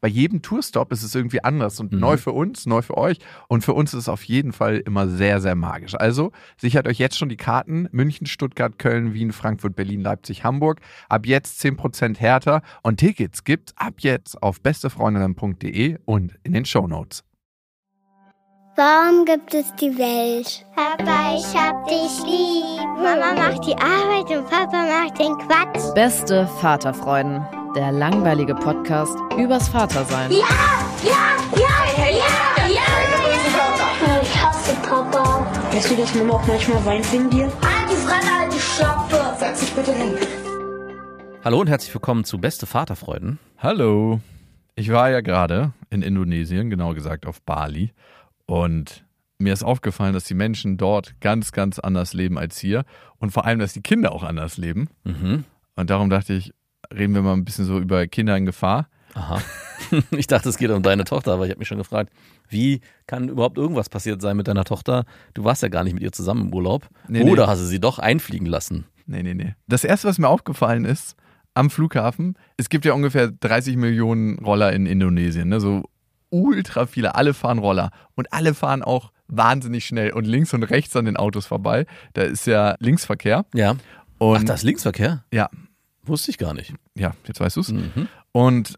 bei jedem Tourstop ist es irgendwie anders und neu für uns, neu für euch. Und für uns ist es auf jeden Fall immer sehr, sehr magisch. Also sichert euch jetzt schon die Karten. München, Stuttgart, Köln, Wien, Frankfurt, Berlin, Leipzig, Hamburg. Ab jetzt 10% härter. Und Tickets gibt's ab jetzt auf bestefreundinnen.de und in den Shownotes. Warum gibt es die Welt? Papa, ich hab dich lieb. Mama macht die Arbeit und Papa macht den Quatsch. Beste Vaterfreunde. Der langweilige Podcast übers Vatersein. Ja, ja, ja, ja, ja, ja. Ich hasse Papa. Weißt du, dass Mama auch manchmal weint wegen dir? Halt die Fresse, halt die Schlappe. Setz dich bitte hin. Hallo und herzlich willkommen zu Beste Vaterfreuden. Hallo. Ich war ja gerade in Indonesien, genauer gesagt auf Bali. Und mir ist aufgefallen, dass die Menschen dort ganz, ganz anders leben als hier. Und vor allem, dass die Kinder auch anders leben. Mhm. Und darum dachte ich, reden wir mal ein bisschen so über Kinder in Gefahr. Aha. Ich dachte, es geht um deine Tochter, aber ich habe mich schon gefragt, wie kann überhaupt irgendwas passiert sein mit deiner Tochter? Du warst ja gar nicht mit ihr zusammen im Urlaub. Nee. Hast du sie doch einfliegen lassen? Nee. Das Erste, was mir aufgefallen ist am Flughafen, es gibt ja ungefähr 30 Millionen Roller in Indonesien, ne? So ultra viele, alle fahren Roller und alle fahren auch wahnsinnig schnell und links und rechts an den Autos vorbei. Da ist ja Linksverkehr. Ja. Und ach, da ist Linksverkehr? Ja. Wusste ich gar nicht. Ja, jetzt weißt du es. Mhm. Und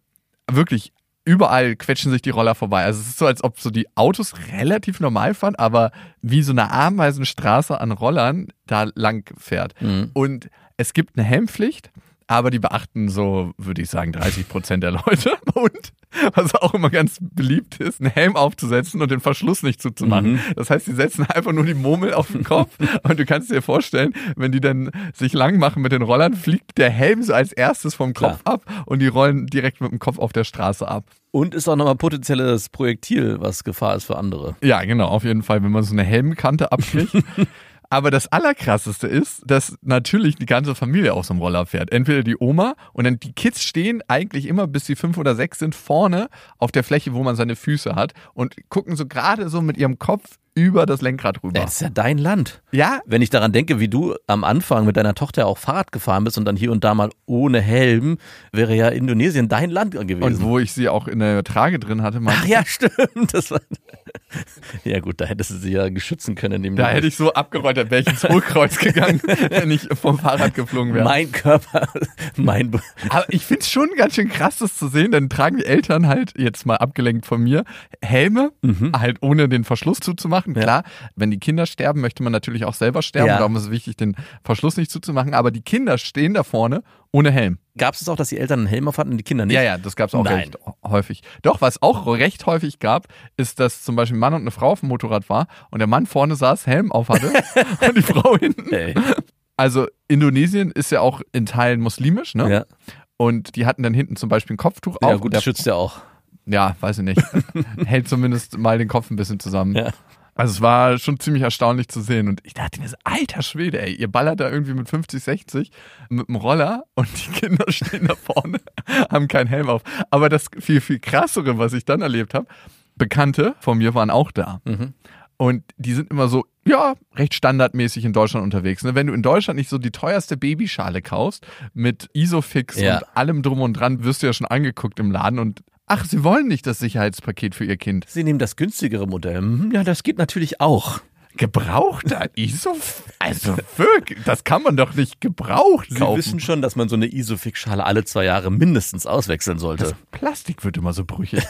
wirklich, überall quetschen sich die Roller vorbei. Also es ist so, als ob so die Autos relativ normal fahren, aber wie so eine Ameisenstraße an Rollern da lang fährt. Mhm. Und es gibt eine Helmpflicht, aber die beachten so, würde ich sagen, 30% der Leute. Und was auch immer ganz beliebt ist, einen Helm aufzusetzen und den Verschluss nicht zuzumachen. Mhm. Das heißt, die setzen einfach nur die Murmel auf den Kopf und du kannst dir vorstellen, wenn die dann sich lang machen mit den Rollern, fliegt der Helm so als erstes vom Kopf ab und die rollen direkt mit dem Kopf auf der Straße ab. Und ist auch nochmal potenzielles Projektil, was Gefahr ist für andere. Ja, genau, auf jeden Fall, wenn man so eine Helmkante abkriegt. Aber das Allerkrasseste ist, dass natürlich die ganze Familie auf so einem Roller fährt. Entweder die Oma und dann die Kids stehen eigentlich immer, bis sie 5 oder 6 sind, vorne auf der Fläche, wo man seine Füße hat und gucken so gerade so mit ihrem Kopf über das Lenkrad rüber. Das ist ja dein Land. Ja. Wenn ich daran denke, wie du am Anfang mit deiner Tochter auch Fahrrad gefahren bist und dann hier und da mal ohne Helm, wäre ja Indonesien dein Land gewesen. Und wo ich sie auch in der Trage drin hatte. Ach ja, stimmt. Das war ja gut, da hättest du sie ja geschützen können. Da hätte ich so abgerollt, da wäre ich ins Hohlkreuz gegangen, wenn ich vom Fahrrad geflogen wäre. Mein Körper, Aber ich finde es schon ganz schön krass, das zu sehen, dann tragen die Eltern halt, jetzt mal abgelenkt von mir, Helme, halt ohne den Verschluss zuzumachen. Klar, wenn die Kinder sterben, möchte man natürlich auch selber sterben, darum ist es wichtig, den Verschluss nicht zuzumachen, aber die Kinder stehen da vorne ohne Helm. Gab es auch, dass die Eltern einen Helm auf hatten und die Kinder nicht? Ja, das gab es auch recht häufig. Doch, was auch recht häufig gab, ist, dass zum Beispiel ein Mann und eine Frau auf dem Motorrad war und der Mann vorne saß, Helm auf hatte und die Frau hinten. Hey. Also Indonesien ist ja auch in Teilen muslimisch, ne? Ja. Und die hatten dann hinten zum Beispiel ein Kopftuch auf. Ja gut, das schützt ja auch. Ja, weiß ich nicht. Hält zumindest mal den Kopf ein bisschen zusammen. Ja. Also es war schon ziemlich erstaunlich zu sehen und ich dachte mir so, alter Schwede, ey, ihr ballert da irgendwie mit 50, 60 mit dem Roller und die Kinder stehen da vorne, haben keinen Helm auf. Aber das viel, viel krassere, was ich dann erlebt habe, Bekannte von mir waren auch da. Mhm. Und die sind immer so, ja, recht standardmäßig in Deutschland unterwegs. Wenn du in Deutschland nicht so die teuerste Babyschale kaufst mit Isofix und allem drum und dran, wirst du ja schon angeguckt im Laden und ach, sie wollen nicht das Sicherheitspaket für ihr Kind. Sie nehmen das günstigere Modell. Ja, das geht natürlich auch. Gebrauchter Isofix? Also wirklich, das kann man doch nicht gebraucht kaufen. Sie wissen schon, dass man so eine Isofix-Schale alle 2 Jahre mindestens auswechseln sollte. Das Plastik wird immer so brüchig.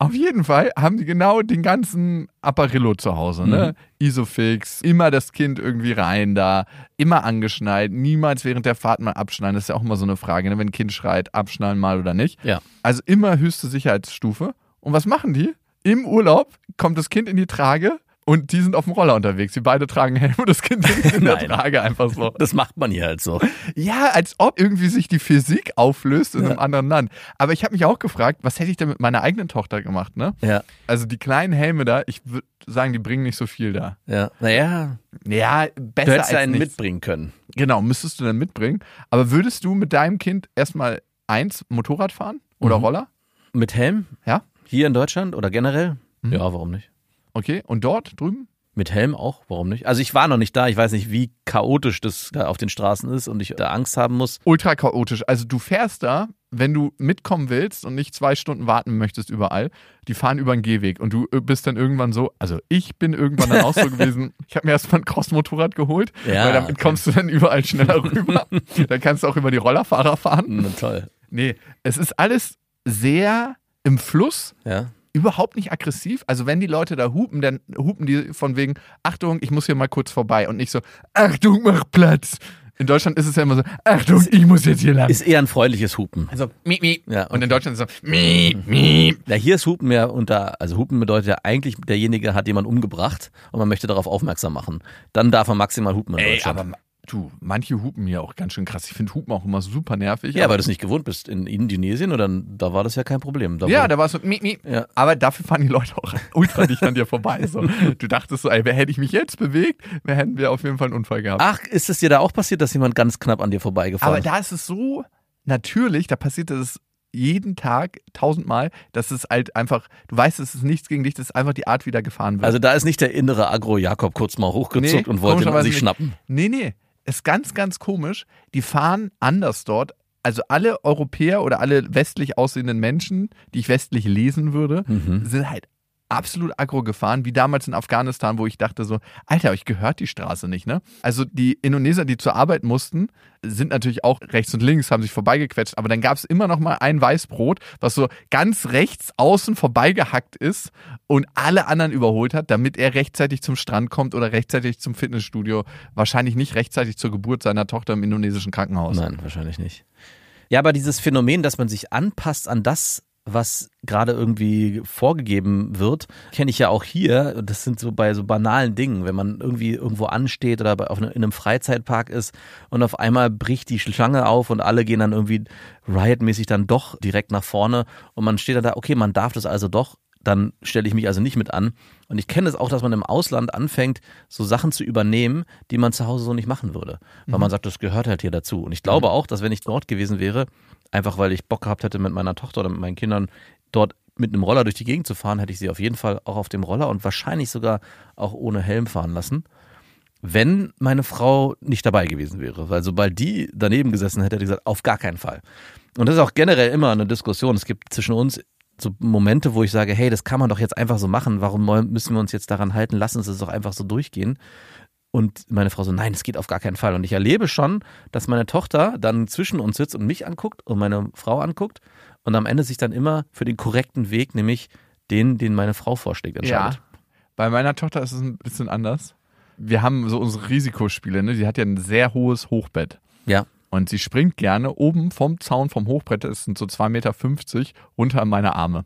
Auf jeden Fall haben die genau den ganzen Apparillo zu Hause, ne? Mhm. Isofix, immer das Kind irgendwie rein da, immer angeschnallt, niemals während der Fahrt mal abschnallen. Das ist ja auch immer so eine Frage, ne? Wenn ein Kind schreit, abschnallen mal oder nicht. Ja. Also immer höchste Sicherheitsstufe. Und was machen die? Im Urlaub kommt das Kind in die Trage, Und die sind auf dem Roller unterwegs. Die beide tragen Helm und das Kind ist in der Trage einfach so. Das macht man hier halt so. Ja, als ob irgendwie sich die Physik auflöst in einem anderen Land. Aber ich habe mich auch gefragt, was hätte ich denn mit meiner eigenen Tochter gemacht, ne? Ja. Also die kleinen Helme da, ich würde sagen, die bringen nicht so viel da. Ja, naja. Ja, besser als nichts. Du hättest einen mitbringen können. Genau, müsstest du dann mitbringen. Aber würdest du mit deinem Kind erstmal Motorrad fahren oder Roller? Mit Helm? Ja. Hier in Deutschland oder generell? Mhm. Ja, warum nicht? Okay, und dort drüben? Mit Helm auch, warum nicht? Also ich war noch nicht da, ich weiß nicht, wie chaotisch das da auf den Straßen ist und ich da Angst haben muss. Ultra chaotisch, also du fährst da, wenn du mitkommen willst und nicht 2 Stunden warten möchtest überall, die fahren über den Gehweg und du bist dann irgendwann so, also ich bin irgendwann dann auch so gewesen, ich habe mir erstmal ein Cross-Motorrad geholt, ja, weil damit kommst du dann überall schneller rüber, dann kannst du auch über die Rollerfahrer fahren. Na toll. Nee, es ist alles sehr im Fluss. Ja. Überhaupt nicht aggressiv. Also wenn die Leute da hupen, dann hupen die von wegen, Achtung, ich muss hier mal kurz vorbei und nicht so, Achtung, mach Platz. In Deutschland ist es ja immer so, Achtung, ich muss jetzt hier lang. Ist eher ein freundliches Hupen. Also, miep, miep. Ja, okay. Und in Deutschland ist es so, miep, miep. Ja, hier ist Hupen ja unter, also Hupen bedeutet ja eigentlich, derjenige hat jemanden umgebracht und man möchte darauf aufmerksam machen. Dann darf man maximal hupen in Deutschland. Aber du, manche hupen ja auch ganz schön krass. Ich finde Hupen auch immer super nervig. Ja, weil du es nicht gewohnt bist. In Indonesien, oder da war das ja kein Problem. Da war es so, miep, miep. Ja. Aber dafür fahren die Leute auch ultra dicht an dir vorbei. So. Du dachtest so, ey, hätte ich mich jetzt bewegt, hätten wir auf jeden Fall einen Unfall gehabt. Ach, ist es dir da auch passiert, dass jemand ganz knapp an dir vorbeigefahren ist? Aber da ist es so natürlich, da passiert das jeden Tag 1000-mal, dass es halt einfach, du weißt, es ist nichts gegen dich, das ist einfach die Art, wie da gefahren wird. Also da ist nicht der innere Agro-Jakob kurz mal hochgezuckt und wollte ihn an sich schnappen. Nee. Ist ganz, ganz komisch. Die fahren anders dort. Also alle Europäer oder alle westlich aussehenden Menschen, die ich westlich lesen würde, sind halt absolut aggro gefahren, wie damals in Afghanistan, wo ich dachte so, Alter, euch gehört die Straße nicht, ne? Also die Indoneser, die zur Arbeit mussten, sind natürlich auch rechts und links, haben sich vorbeigequetscht, aber dann gab es immer noch mal ein Weißbrot, was so ganz rechts außen vorbeigehackt ist und alle anderen überholt hat, damit er rechtzeitig zum Strand kommt oder rechtzeitig zum Fitnessstudio, wahrscheinlich nicht rechtzeitig zur Geburt seiner Tochter im indonesischen Krankenhaus. Nein, wahrscheinlich nicht. Ja, aber dieses Phänomen, dass man sich anpasst an das, was gerade irgendwie vorgegeben wird, kenne ich ja auch hier. Das sind so bei so banalen Dingen, wenn man irgendwie irgendwo ansteht oder in einem Freizeitpark ist und auf einmal bricht die Schlange auf und alle gehen dann irgendwie riotmäßig dann doch direkt nach vorne und man steht dann da, okay, man darf das also doch, dann stelle ich mich also nicht mit an. Und ich kenne es das auch, dass man im Ausland anfängt, so Sachen zu übernehmen, die man zu Hause so nicht machen würde. Weil man sagt, das gehört halt hier dazu. Und ich glaube auch, dass wenn ich dort gewesen wäre, einfach weil ich Bock gehabt hätte, mit meiner Tochter oder mit meinen Kindern dort mit einem Roller durch die Gegend zu fahren, hätte ich sie auf jeden Fall auch auf dem Roller und wahrscheinlich sogar auch ohne Helm fahren lassen, wenn meine Frau nicht dabei gewesen wäre. Weil sobald die daneben gesessen hätte, hätte ich gesagt, auf gar keinen Fall. Und das ist auch generell immer eine Diskussion. Es gibt zwischen uns so Momente, wo ich sage, hey, das kann man doch jetzt einfach so machen, warum müssen wir uns jetzt daran halten, lassen uns das doch einfach so durchgehen. Und meine Frau so, nein, das geht auf gar keinen Fall. Und ich erlebe schon, dass meine Tochter dann zwischen uns sitzt und mich anguckt und meine Frau anguckt und am Ende sich dann immer für den korrekten Weg, nämlich den meine Frau vorschlägt, entscheidet. Ja, bei meiner Tochter ist es ein bisschen anders. Wir haben so unsere Risikospiele, ne? Die hat ja ein sehr hohes Hochbett. Ja. Und sie springt gerne oben vom Zaun, vom Hochbrett, das sind so 2,50 Meter, runter an meine Arme.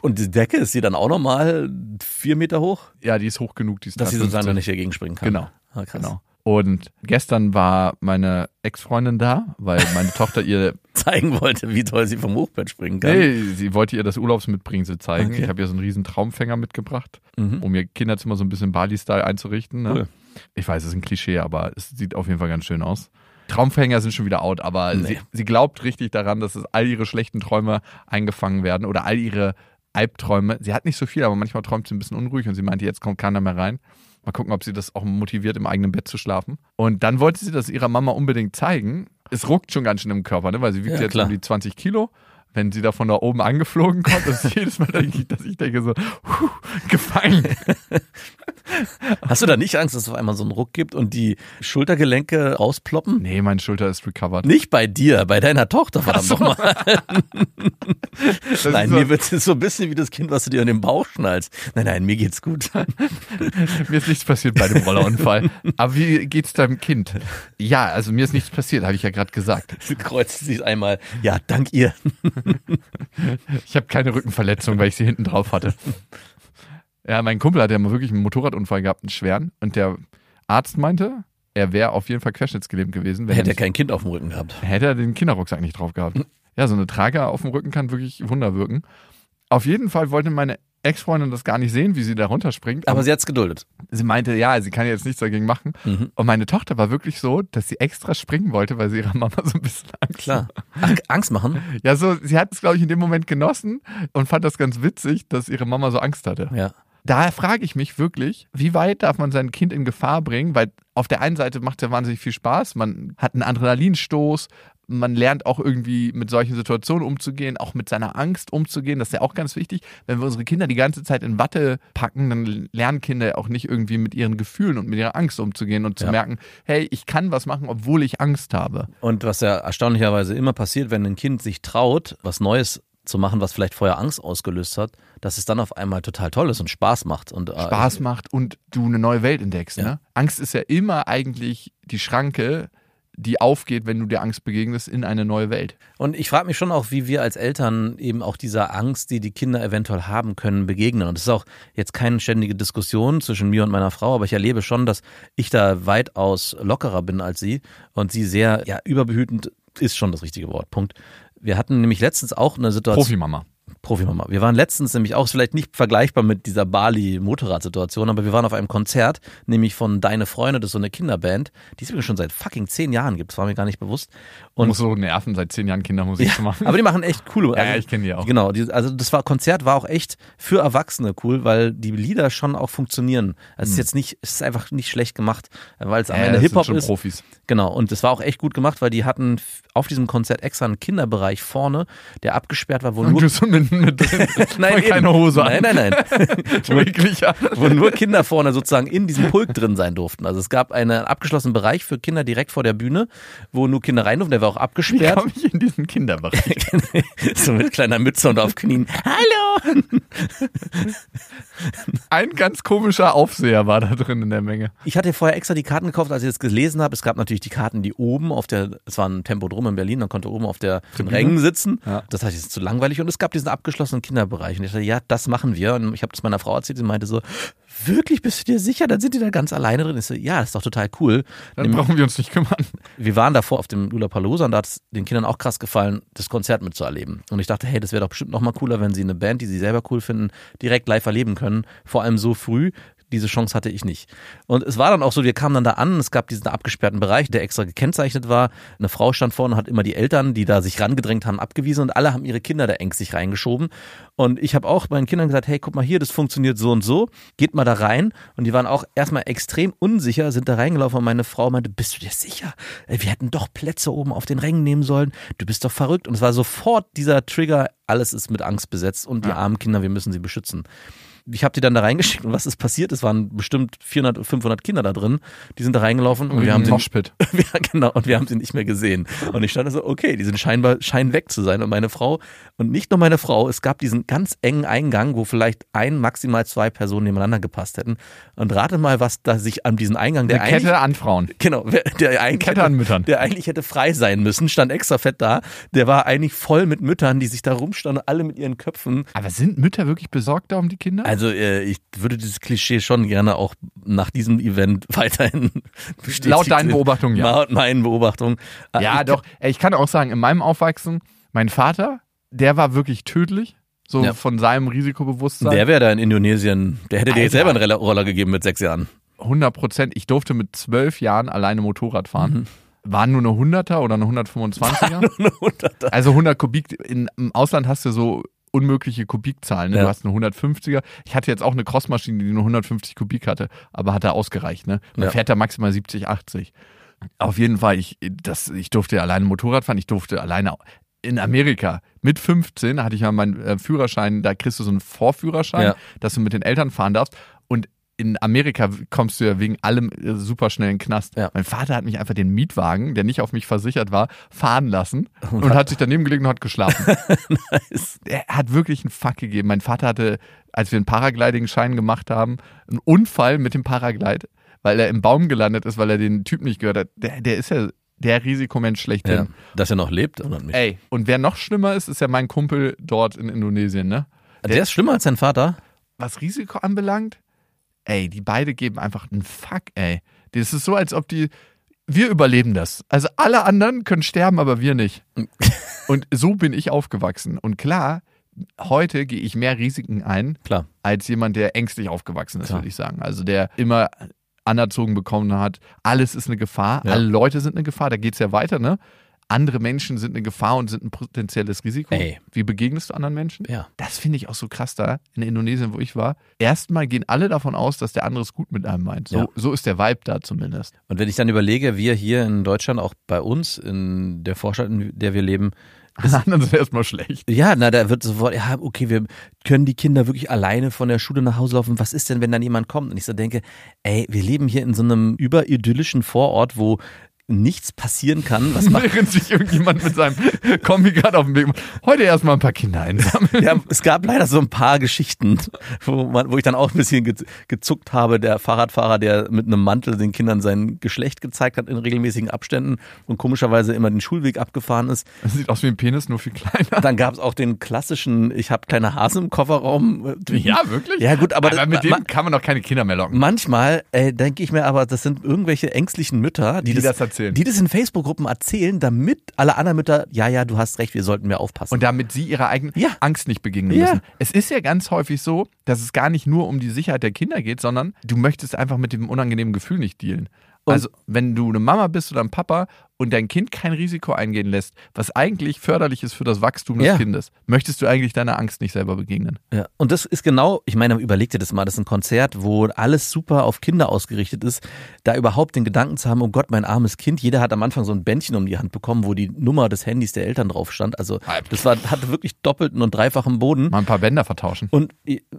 Und die Decke, ist sie dann auch nochmal 4 Meter hoch? Ja, die ist hoch genug. Dass sie sozusagen nicht dagegen springen kann. Genau. Ah, krass. Genau. Und gestern war meine Ex-Freundin da, weil meine Tochter ihr zeigen wollte, wie toll sie vom Hochbett springen kann. Nee, sie wollte ihr das Urlaubsmitbringsel zeigen. Okay. Ich habe ihr so einen riesen Traumfänger mitgebracht, um ihr Kinderzimmer so ein bisschen Bali-Style einzurichten. Ne? Cool. Ich weiß, es ist ein Klischee, aber es sieht auf jeden Fall ganz schön aus. Traumverhänger sind schon wieder out, aber sie glaubt richtig daran, dass es all ihre schlechten Träume eingefangen werden oder all ihre Albträume. Sie hat nicht so viel, aber manchmal träumt sie ein bisschen unruhig und sie meinte, jetzt kommt keiner mehr rein. Mal gucken, ob sie das auch motiviert, im eigenen Bett zu schlafen. Und dann wollte sie das ihrer Mama unbedingt zeigen. Es ruckt schon ganz schön im Körper, ne? Weil sie wiegt jetzt um die 20 Kilo. Wenn sie da von da oben angeflogen kommt, das ist jedes Mal, dass ich denke so, gefangen. Hast du da nicht Angst, dass es auf einmal so einen Ruck gibt und die Schultergelenke rausploppen? Nee, meine Schulter ist recovered. Nicht bei dir, bei deiner Tochter, verdammt nochmal. Nein, mir wird es so ein bisschen wie das Kind, was du dir in den Bauch schnallst. Nein, mir geht's gut. Mir ist nichts passiert bei dem Rollerunfall. Aber wie geht's deinem Kind? Ja, also mir ist nichts passiert, habe ich ja gerade gesagt. Du kreuzt sie einmal. Ja, dank ihr. Ich habe keine Rückenverletzung, weil ich sie hinten drauf hatte. Ja, mein Kumpel hat ja mal wirklich einen Motorradunfall gehabt, einen schweren. Und der Arzt meinte, er wäre auf jeden Fall querschnittsgelähmt gewesen. Hätte er kein Kind auf dem Rücken gehabt. Hätte er den Kinderrucksack nicht drauf gehabt. Ja, so eine Trage auf dem Rücken kann wirklich Wunder wirken. Auf jeden Fall wollte meine Ex-Freundin das gar nicht sehen, wie sie da runterspringt. Aber sie hat es geduldet. Sie meinte, ja, sie kann jetzt nichts dagegen machen. Mhm. Und meine Tochter war wirklich so, dass sie extra springen wollte, weil sie ihrer Mama so ein bisschen Angst Klar. Ach, Angst machen? Ja, so, sie hat es, glaube ich, in dem Moment genossen und fand das ganz witzig, dass ihre Mama so Angst hatte. Ja. Daher frage ich mich wirklich, wie weit darf man sein Kind in Gefahr bringen? Weil auf der einen Seite macht es ja wahnsinnig viel Spaß, man hat einen Adrenalinstoß, man lernt auch irgendwie mit solchen Situationen umzugehen, auch mit seiner Angst umzugehen, das ist ja auch ganz wichtig. Wenn wir unsere Kinder die ganze Zeit in Watte packen, dann lernen Kinder auch nicht irgendwie mit ihren Gefühlen und mit ihrer Angst umzugehen und zu merken, hey, ich kann was machen, obwohl ich Angst habe. Und was ja erstaunlicherweise immer passiert, wenn ein Kind sich traut, was Neues zu machen, was vielleicht vorher Angst ausgelöst hat, dass es dann auf einmal total toll ist und Spaß macht. Und Spaß macht und du eine neue Welt entdeckst. Ja. Ne? Angst ist ja immer eigentlich die Schranke, die aufgeht, wenn du der Angst begegnest, in eine neue Welt. Und ich frage mich schon auch, wie wir als Eltern eben auch dieser Angst, die die Kinder eventuell haben können, begegnen. Und das ist auch jetzt keine ständige Diskussion zwischen mir und meiner Frau, aber ich erlebe schon, dass ich da weitaus lockerer bin als sie und sie sehr überbehütend ist schon das richtige Wort. Punkt. Wir hatten nämlich letztens auch eine Situation. Profimama. Wir waren letztens nämlich auch vielleicht nicht vergleichbar mit dieser Bali-Motorrad-Situation, aber wir waren auf einem Konzert, nämlich von Deine Freunde, das ist so eine Kinderband, die es übrigens schon seit fucking 10 Jahren gibt, das war mir gar nicht bewusst. Und muss so nerven, seit 10 Jahren Kindermusik zu machen. Aber die machen echt coole. Also, ja, ich kenne die auch. Genau, also das Konzert war auch echt für Erwachsene cool, weil die Lieder schon auch funktionieren. Also es ist einfach nicht schlecht gemacht, weil es am Ende Hip-Hop ist. Das sind schon Profis. Genau, und das war auch echt gut gemacht, weil die hatten auf diesem Konzert extra einen Kinderbereich vorne, der abgesperrt war, wo nur... mit nein, keine Hose an. Nein. wo nur Kinder vorne sozusagen in diesem Pulk drin sein durften. Also es gab einen abgeschlossenen Bereich für Kinder direkt vor der Bühne, wo nur Kinder rein durften. Der war auch abgesperrt. Wie komme ich in diesen Kinderbereich? So mit kleiner Mütze und auf Knien. Hallo! Ein ganz komischer Aufseher war da drin in der Menge. Ich hatte vorher extra die Karten gekauft, als ich das gelesen habe. Es gab natürlich die Karten, die oben es war ein Tempodrom in Berlin, man konnte oben auf den Rängen sitzen. Ja. Das heißt, es ist zu langweilig und es gab diesen abgeschlossenen Kinderbereich. Und ich dachte, ja, das machen wir. Und ich habe das meiner Frau erzählt, sie meinte so, wirklich, bist du dir sicher? Dann sind die da ganz alleine drin. Ich so, ja, das ist doch total cool. Dann brauchen wir uns nicht kümmern. Wir waren davor auf dem Lula Palosa und da hat es den Kindern auch krass gefallen, das Konzert mitzuerleben. Und ich dachte, hey, das wäre doch bestimmt nochmal cooler, wenn sie eine Band, die sie selber cool finden, direkt live erleben können. Vor allem so früh. Diese Chance hatte ich nicht. Und es war dann auch so, wir kamen dann da an, es gab diesen abgesperrten Bereich, der extra gekennzeichnet war. Eine Frau stand vorne und hat immer die Eltern, die da sich rangedrängt haben, abgewiesen und alle haben ihre Kinder da ängstlich reingeschoben. Und ich habe auch meinen Kindern gesagt, hey, guck mal hier, das funktioniert so und so, geht mal da rein. Und die waren auch erstmal extrem unsicher, sind da reingelaufen und meine Frau meinte, bist du dir sicher? Wir hätten doch Plätze oben auf den Rängen nehmen sollen, du bist doch verrückt. Und es war sofort dieser Trigger, alles ist mit Angst besetzt und die armen Kinder, wir müssen sie beschützen. Ich habe die dann da reingeschickt und was ist passiert? Es waren bestimmt 400, 500 Kinder da drin. Die sind da reingelaufen und wir haben sie nicht mehr gesehen. Und ich stand so, okay, die sind scheinen weg zu sein. Und meine Frau und nicht nur meine Frau, es gab diesen ganz engen Eingang, wo vielleicht maximal 2 Personen nebeneinander gepasst hätten. Und rate mal, was da sich an diesem Eingang der Kette an Frauen. Genau, Kette an Müttern. Der eigentlich hätte frei sein müssen, stand extra fett da. Der war eigentlich voll mit Müttern, die sich da rumstanden, alle mit ihren Köpfen. Aber sind Mütter wirklich besorgt da um die Kinder? Also ich würde dieses Klischee schon gerne auch nach diesem Event weiterhin bestätigen. Laut deinen Beobachtungen, ja. Laut meinen Beobachtungen. Ja, doch. Ich kann auch sagen, in meinem Aufwachsen, mein Vater, der war wirklich tödlich. So von seinem Risikobewusstsein. Der wäre da in Indonesien, der hätte dir jetzt selber einen Roller gegeben mit 6 Jahren. 100%. Ich durfte mit 12 Jahren alleine Motorrad fahren. Mhm. Waren nur eine 100er oder eine 125er? Nur eine 100er. Also 100 Kubik. Im Ausland hast du so unmögliche Kubikzahlen. Ne? Ja. Du hast eine 150er. Ich hatte jetzt auch eine Crossmaschine, die nur 150 Kubik hatte, aber hat da ausgereicht. Ne? Man fährt da maximal 70, 80. Auf jeden Fall, ich durfte alleine Motorrad fahren, ich durfte alleine in Amerika. Mit 15 hatte ich ja meinen Führerschein, da kriegst du so einen Vorführerschein, dass du mit den Eltern fahren darfst. Und in Amerika kommst du ja wegen allem super schnell in den Knast. Ja. Mein Vater hat mich einfach den Mietwagen, der nicht auf mich versichert war, fahren lassen und hat sich daneben gelegen und hat geschlafen. Nice. Er hat wirklich einen Fuck gegeben. Mein Vater hatte, als wir einen Paragliding-Schein gemacht haben, einen Unfall mit dem Paraglide, weil er im Baum gelandet ist, weil er den Typ nicht gehört hat. Der ist ja der Risikomensch schlechthin. Ja, dass er noch lebt oder nicht. Ey, und wer noch schlimmer ist, ist ja mein Kumpel dort in Indonesien, ne? Der ist schlimmer als sein Vater? was Risiko anbelangt, ey, die beide geben einfach einen Fuck, ey. Das ist so, als ob die, wir überleben das. Also alle anderen können sterben, aber wir nicht. Und so bin ich aufgewachsen. Und klar, heute gehe ich mehr Risiken ein, klar, als jemand, der ängstlich aufgewachsen ist, klar, würde ich sagen. Also der immer anerzogen bekommen hat, alles ist eine Gefahr, ja, alle Leute sind eine Gefahr, da geht es ja weiter, ne? Andere Menschen sind eine Gefahr und sind ein potenzielles Risiko. Ey. Wie begegnest du anderen Menschen? Ja. Das finde ich auch so krass da in Indonesien, wo ich war. Erstmal gehen alle davon aus, dass der andere es gut mit einem meint. So, ja, so ist der Vibe da zumindest. Und wenn ich dann überlege, wir hier in Deutschland, auch bei uns, in der Vorstadt, in der wir leben, dann ist erstmal schlecht. Ja, na, da wird sofort, ja, okay, wir können die Kinder wirklich alleine von der Schule nach Hause laufen. Was ist denn, wenn dann jemand kommt? Und ich so denke, ey, wir leben hier in so einem überidyllischen Vorort, wo nichts passieren kann. Was macht? Während sich irgendjemand mit seinem Kombi gerade auf dem Weg macht. Heute erstmal ein paar Kinder einsammeln. Ja, es gab leider so ein paar Geschichten, wo ich dann auch ein bisschen gezuckt habe. Der Fahrradfahrer, der mit einem Mantel den Kindern sein Geschlecht gezeigt hat in regelmäßigen Abständen und komischerweise immer den Schulweg abgefahren ist. Das sieht aus wie ein Penis, nur viel kleiner. Dann gab es auch den klassischen, ich habe kleine Hasen im Kofferraum. Ja, wirklich? Ja, gut, aber mit dem kann man doch keine Kinder mehr locken. Manchmal denke ich mir aber, das sind irgendwelche ängstlichen Mütter, die das in Facebook-Gruppen erzählen, damit alle anderen Mütter, ja, du hast recht, wir sollten mehr aufpassen. Und damit sie ihrer eigenen Angst nicht begegnen müssen. Es ist ja ganz häufig so, dass es gar nicht nur um die Sicherheit der Kinder geht, sondern du möchtest einfach mit dem unangenehmen Gefühl nicht dealen. Und also wenn du eine Mama bist oder ein Papa und dein Kind kein Risiko eingehen lässt, was eigentlich förderlich ist für das Wachstum des Kindes, möchtest du eigentlich deiner Angst nicht selber begegnen. Ja. Und das ist genau, ich meine, überleg dir das mal, das ist ein Konzert, wo alles super auf Kinder ausgerichtet ist, da überhaupt den Gedanken zu haben, oh Gott, mein armes Kind, jeder hat am Anfang so ein Bändchen um die Hand bekommen, wo die Nummer des Handys der Eltern drauf stand, also das hatte wirklich doppelten und dreifachen Boden. Mal ein paar Bänder vertauschen. Und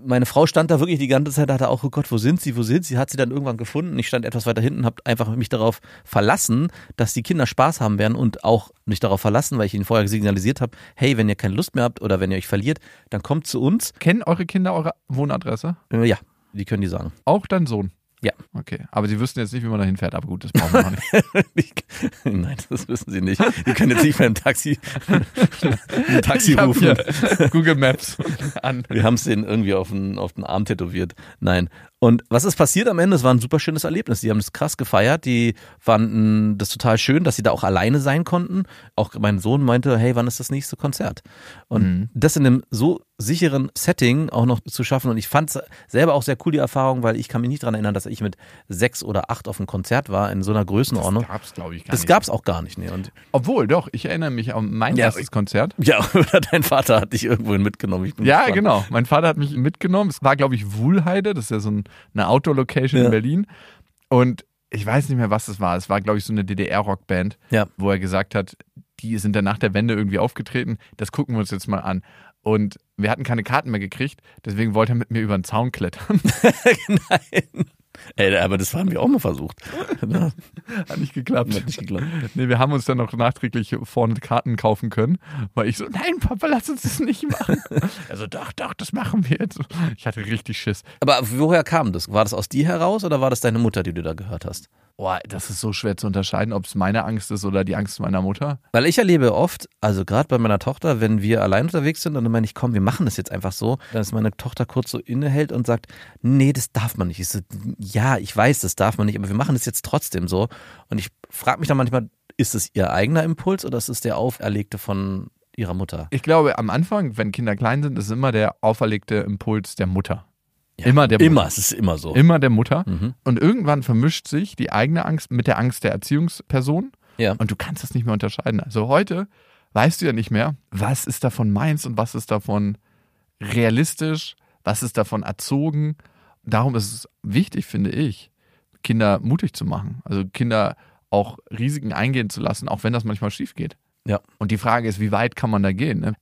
meine Frau stand da wirklich die ganze Zeit, da hatte auch, oh Gott, wo sind sie, hat sie dann irgendwann gefunden, ich stand etwas weiter hinten, habe einfach mich darauf verlassen, dass die Kinder Spaß haben werden und auch nicht darauf verlassen, weil ich ihnen vorher signalisiert habe, hey, wenn ihr keine Lust mehr habt oder wenn ihr euch verliert, dann kommt zu uns. Kennen eure Kinder eure Wohnadresse? Ja, die können die sagen. Auch dein Sohn? Ja. Okay, aber sie wüssten jetzt nicht, wie man da hinfährt, aber gut, das brauchen wir noch nicht. Nein, das wissen sie nicht. Die können jetzt nicht mehr ein Taxi rufen. Google Maps an. Wir haben es denen irgendwie auf den Arm tätowiert. Nein. Und was ist passiert am Ende? Es war ein super schönes Erlebnis. Die haben das krass gefeiert. Die fanden das total schön, dass sie da auch alleine sein konnten. Auch mein Sohn meinte, hey, wann ist das nächste Konzert? Und das in einem so sicheren Setting auch noch zu schaffen. Und ich fand es selber auch sehr cool, die Erfahrung, weil ich kann mich nicht daran erinnern, dass ich mit 6 oder 8 auf einem Konzert war in so einer Größenordnung. Das gab es, glaube ich, gar nicht. Das gab es auch gar nicht. Nee. Und obwohl, doch, ich erinnere mich an mein erstes Konzert. Ja, oder dein Vater hat dich irgendwohin mitgenommen. Genau. Mein Vater hat mich mitgenommen. Es war, glaube ich, Wuhlheide. Das ist ja so eine Outdoor-Location in Berlin. Und ich weiß nicht mehr, was es war. Es war, glaube ich, so eine DDR-Rockband, wo er gesagt hat, die sind dann nach der Wende irgendwie aufgetreten. Das gucken wir uns jetzt mal an. Und wir hatten keine Karten mehr gekriegt, deswegen wollte er mit mir über den Zaun klettern. Nein. Ey, aber das haben wir auch mal versucht. Hat nicht geklappt. Nee, wir haben uns dann noch nachträglich vorne Karten kaufen können, weil ich so, nein, Papa, lass uns das nicht machen. Also doch, das machen wir jetzt. Ich hatte richtig Schiss. Aber woher kam das? War das aus dir heraus oder war das deine Mutter, die du da gehört hast? Boah, das ist so schwer zu unterscheiden, ob es meine Angst ist oder die Angst meiner Mutter. Weil ich erlebe oft, also gerade bei meiner Tochter, wenn wir allein unterwegs sind und dann meine ich, komm, wir machen das jetzt einfach so, dass meine Tochter kurz so innehält und sagt, nee, das darf man nicht. Ich so, ja, ich weiß, das darf man nicht, aber wir machen das jetzt trotzdem so. Und ich frage mich dann manchmal, ist es ihr eigener Impuls oder ist es der auferlegte von ihrer Mutter? Ich glaube, am Anfang, wenn Kinder klein sind, ist es immer der auferlegte Impuls der Mutter. Ja, es ist immer so. Immer der Mutter. Mhm. Und irgendwann vermischt sich die eigene Angst mit der Angst der Erziehungsperson. Ja. Und du kannst das nicht mehr unterscheiden. Also heute weißt du ja nicht mehr, was ist davon meins und was ist davon realistisch, was ist davon erzogen. Darum ist es wichtig, finde ich, Kinder mutig zu machen. Also Kinder auch Risiken eingehen zu lassen, auch wenn das manchmal schief geht. Ja. Und die Frage ist, wie weit kann man da gehen, ne?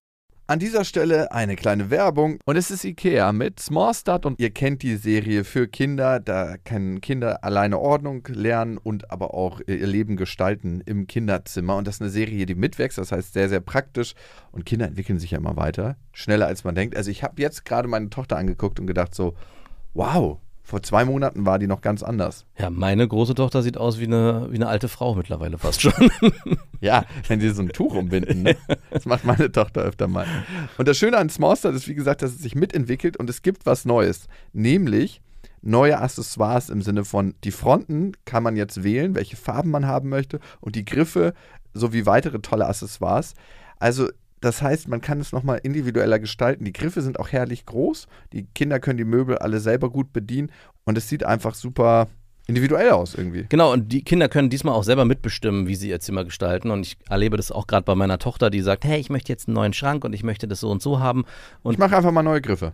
An dieser Stelle eine kleine Werbung und es ist IKEA mit Smastad und ihr kennt die Serie für Kinder, da können Kinder alleine Ordnung lernen und aber auch ihr Leben gestalten im Kinderzimmer und das ist eine Serie, die mitwächst, das heißt sehr, sehr praktisch und Kinder entwickeln sich ja immer weiter, schneller als man denkt. Also ich habe jetzt gerade meine Tochter angeguckt und gedacht so, wow, Vor 2 Monaten war die noch ganz anders. Ja, meine große Tochter sieht aus wie eine alte Frau mittlerweile fast schon. Ja, wenn sie so ein Tuch umbinden, ne? Das macht meine Tochter öfter mal. Und das Schöne an Smastad ist, wie gesagt, dass es sich mitentwickelt und es gibt was Neues. Nämlich neue Accessoires im Sinne von, die Fronten kann man jetzt wählen, welche Farben man haben möchte und die Griffe sowie weitere tolle Accessoires. Also das heißt, man kann es nochmal individueller gestalten. Die Griffe sind auch herrlich groß. Die Kinder können die Möbel alle selber gut bedienen. Und es sieht einfach super individuell aus irgendwie. Genau, und die Kinder können diesmal auch selber mitbestimmen, wie sie ihr Zimmer gestalten. Und ich erlebe das auch gerade bei meiner Tochter, die sagt, hey, ich möchte jetzt einen neuen Schrank und ich möchte das so und so haben. Und ich mache einfach mal neue Griffe.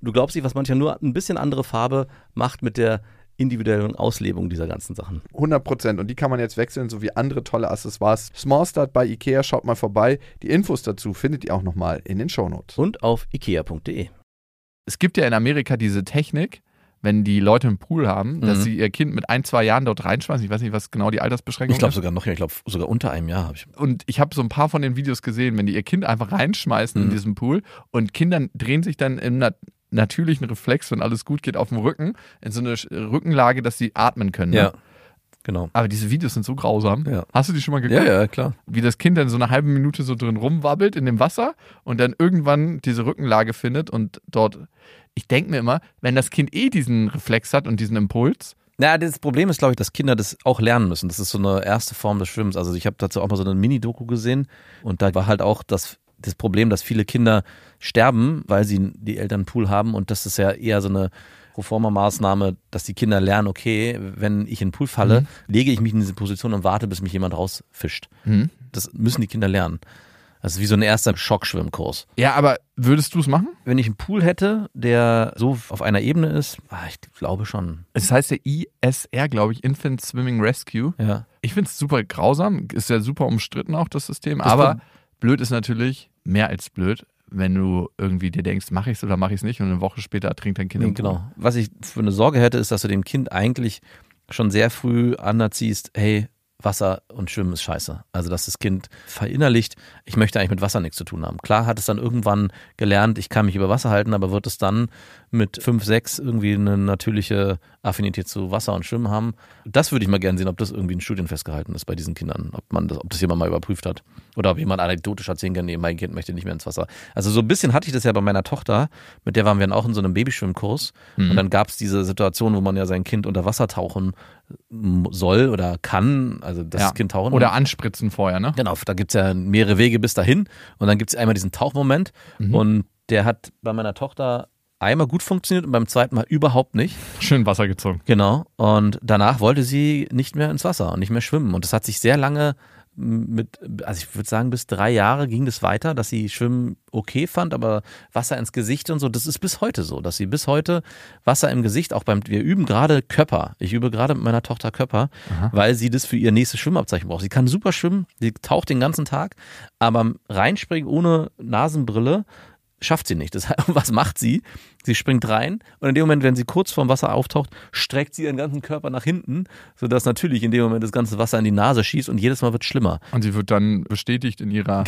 Du glaubst nicht, was manchmal nur ein bisschen andere Farbe macht mit der individuellen Auslebung dieser ganzen Sachen. 100%. Und die kann man jetzt wechseln, sowie andere tolle Accessoires. Smastad bei IKEA, schaut mal vorbei. Die Infos dazu findet ihr auch nochmal in den Shownotes. Und auf ikea.de. Es gibt ja in Amerika diese Technik, wenn die Leute einen Pool haben, dass sie ihr Kind mit 1-2 Jahren dort reinschmeißen. Ich weiß nicht, was genau die Altersbeschränkung ist. Ich glaube sogar unter einem Jahr. Und ich habe so ein paar von den Videos gesehen, wenn die ihr Kind einfach reinschmeißen in diesen Pool und Kinder drehen sich dann in einer natürlichen Reflex, wenn alles gut geht, auf dem Rücken, in so eine Rückenlage, dass sie atmen können. Ne? Ja, genau. Aber diese Videos sind so grausam. Ja. Hast du die schon mal geguckt? Ja, klar. Wie das Kind dann so eine halbe Minute so drin rumwabbelt in dem Wasser und dann irgendwann diese Rückenlage findet und dort, ich denke mir immer, wenn das Kind diesen Reflex hat und diesen Impuls. Naja, das Problem ist, glaube ich, dass Kinder das auch lernen müssen. Das ist so eine erste Form des Schwimmens. Also ich habe dazu auch mal so eine Mini-Doku gesehen und da war halt auch das Problem, dass viele Kinder sterben, weil sie die Eltern einen Pool haben und das ist ja eher so eine Proforma-Maßnahme, dass die Kinder lernen, okay, wenn ich in den Pool falle, lege ich mich in diese Position und warte, bis mich jemand rausfischt. Mhm. Das müssen die Kinder lernen. Das ist wie so ein erster Schockschwimmkurs. Ja, aber würdest du es machen? Wenn ich einen Pool hätte, der so auf einer Ebene ist, ich glaube schon. Das heißt der ISR, glaube ich, Infant Swimming Rescue. Ja. Ich finde es super grausam, ist ja super umstritten auch das System, aber blöd ist natürlich, mehr als blöd, wenn du irgendwie dir denkst, mache ich es oder mache ich es nicht und eine Woche später ertrinkt dein Kind im Pool. Genau. Was ich für eine Sorge hätte, ist, dass du dem Kind eigentlich schon sehr früh anerziehst, hey, Wasser und Schwimmen ist scheiße. Also, dass das Kind verinnerlicht, ich möchte eigentlich mit Wasser nichts zu tun haben. Klar hat es dann irgendwann gelernt, ich kann mich über Wasser halten, aber wird es dann mit 5, 6 irgendwie eine natürliche Affinität zu Wasser und Schwimmen haben? Das würde ich mal gerne sehen, ob das irgendwie in Studien festgehalten ist bei diesen Kindern, ob das jemand mal überprüft hat. Oder ob jemand anekdotisch erzählen kann, nee, mein Kind möchte nicht mehr ins Wasser. Also, so ein bisschen hatte ich das ja bei meiner Tochter, mit der waren wir dann auch in so einem Babyschwimmkurs. Mhm. Und dann gab es diese Situation, wo man ja sein Kind unter Wasser tauchen soll oder kann, also das Kind tauchen. Oder anspritzen vorher, ne? Genau, da gibt es ja mehrere Wege bis dahin und dann gibt es einmal diesen Tauchmoment und der hat bei meiner Tochter einmal gut funktioniert und beim zweiten Mal überhaupt nicht. Schön Wasser gezogen. Genau, und danach wollte sie nicht mehr ins Wasser und nicht mehr schwimmen und das hat sich sehr lange ich würde sagen, bis 3 Jahre ging das weiter, dass sie Schwimmen okay fand, aber Wasser ins Gesicht und so, das ist bis heute so, dass sie bis heute Wasser im Gesicht, wir üben gerade Körper. Ich übe gerade mit meiner Tochter Körper, weil sie das für ihr nächstes Schwimmabzeichen braucht. Sie kann super schwimmen, sie taucht den ganzen Tag, aber reinspringen ohne Nasenbrille schafft sie nicht. Das heißt, was macht sie? Sie springt rein und in dem Moment, wenn sie kurz vorm Wasser auftaucht, streckt sie ihren ganzen Körper nach hinten, sodass natürlich in dem Moment das ganze Wasser in die Nase schießt und jedes Mal wird es schlimmer. Und sie wird dann bestätigt in ihrer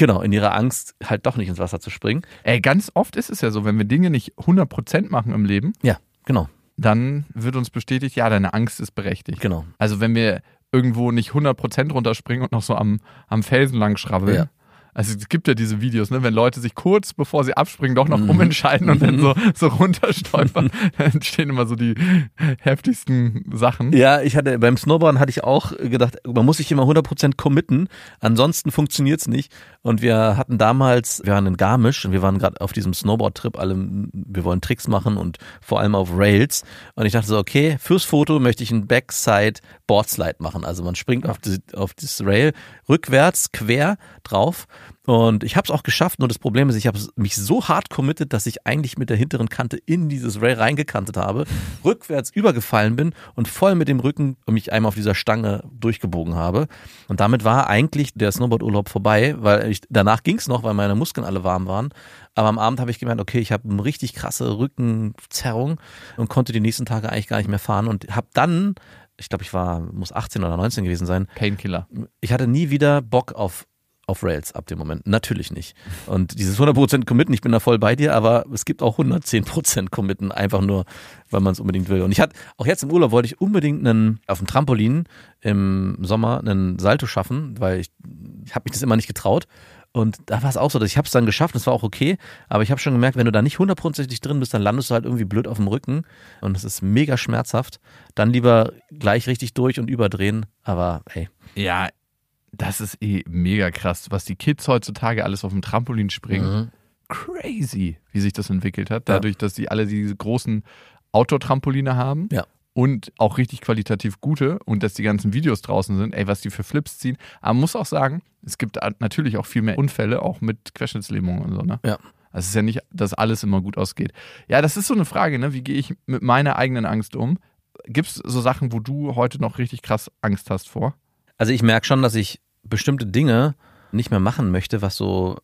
Angst, halt doch nicht ins Wasser zu springen. Ganz oft ist es ja so, wenn wir Dinge nicht 100% machen im Leben, ja, genau, dann wird uns bestätigt, ja, deine Angst ist berechtigt. Genau. Also wenn wir irgendwo nicht 100% runterspringen und noch so am Felsen lang schrabbeln, Also es gibt ja diese Videos, ne, wenn Leute sich kurz bevor sie abspringen doch noch umentscheiden und dann so runterstolpern, dann entstehen immer so die heftigsten Sachen. Ja, beim Snowboarden hatte ich auch gedacht, man muss sich immer 100% committen, ansonsten funktioniert es nicht. Und wir waren in Garmisch und wir waren gerade auf diesem Snowboard-Trip, wir wollen Tricks machen und vor allem auf Rails. Und ich dachte so, okay, fürs Foto möchte ich einen Backside-Boardslide machen. Also man springt auf das Rail rückwärts, quer drauf. Und ich habe es auch geschafft, nur das Problem ist, ich habe mich so hart committed, dass ich eigentlich mit der hinteren Kante in dieses Rail reingekantet habe, rückwärts übergefallen bin und voll mit dem Rücken mich einmal auf dieser Stange durchgebogen habe. Und damit war eigentlich der Snowboardurlaub vorbei, weil danach ging es noch, weil meine Muskeln alle warm waren. Aber am Abend habe ich gemerkt, okay, ich habe eine richtig krasse Rückenzerrung und konnte die nächsten Tage eigentlich gar nicht mehr fahren und habe dann, ich glaube, muss 18 oder 19 gewesen sein. Painkiller. Ich hatte nie wieder Bock auf auf Rails ab dem Moment. Natürlich nicht. Und dieses 100% Committen, ich bin da voll bei dir, aber es gibt auch 110% Committen, einfach nur, weil man es unbedingt will. Und ich hatte, auch jetzt im Urlaub wollte ich unbedingt auf dem Trampolin im Sommer einen Salto schaffen, weil ich habe mich das immer nicht getraut. Und da war es auch so, dass ich habe es dann geschafft, das war auch okay, aber ich habe schon gemerkt, wenn du da nicht 100%ig drin bist, dann landest du halt irgendwie blöd auf dem Rücken und es ist mega schmerzhaft. Dann lieber gleich richtig durch und überdrehen, aber hey. Ja, das ist mega krass, was die Kids heutzutage alles auf dem Trampolin springen. Mhm. Crazy, wie sich das entwickelt hat, dadurch, dass sie alle diese großen Outdoor-Trampoline haben. Ja. Und auch richtig qualitativ gute und dass die ganzen Videos draußen sind, was die für Flips ziehen. Aber man muss auch sagen, es gibt natürlich auch viel mehr Unfälle, auch mit Querschnittslähmungen und so, ne? Ja. Also es ist ja nicht, dass alles immer gut ausgeht. Ja, das ist so eine Frage, ne? Wie gehe ich mit meiner eigenen Angst um? Gibt es so Sachen, wo du heute noch richtig krass Angst hast vor? Also ich merke schon, dass ich bestimmte Dinge nicht mehr machen möchte, was so...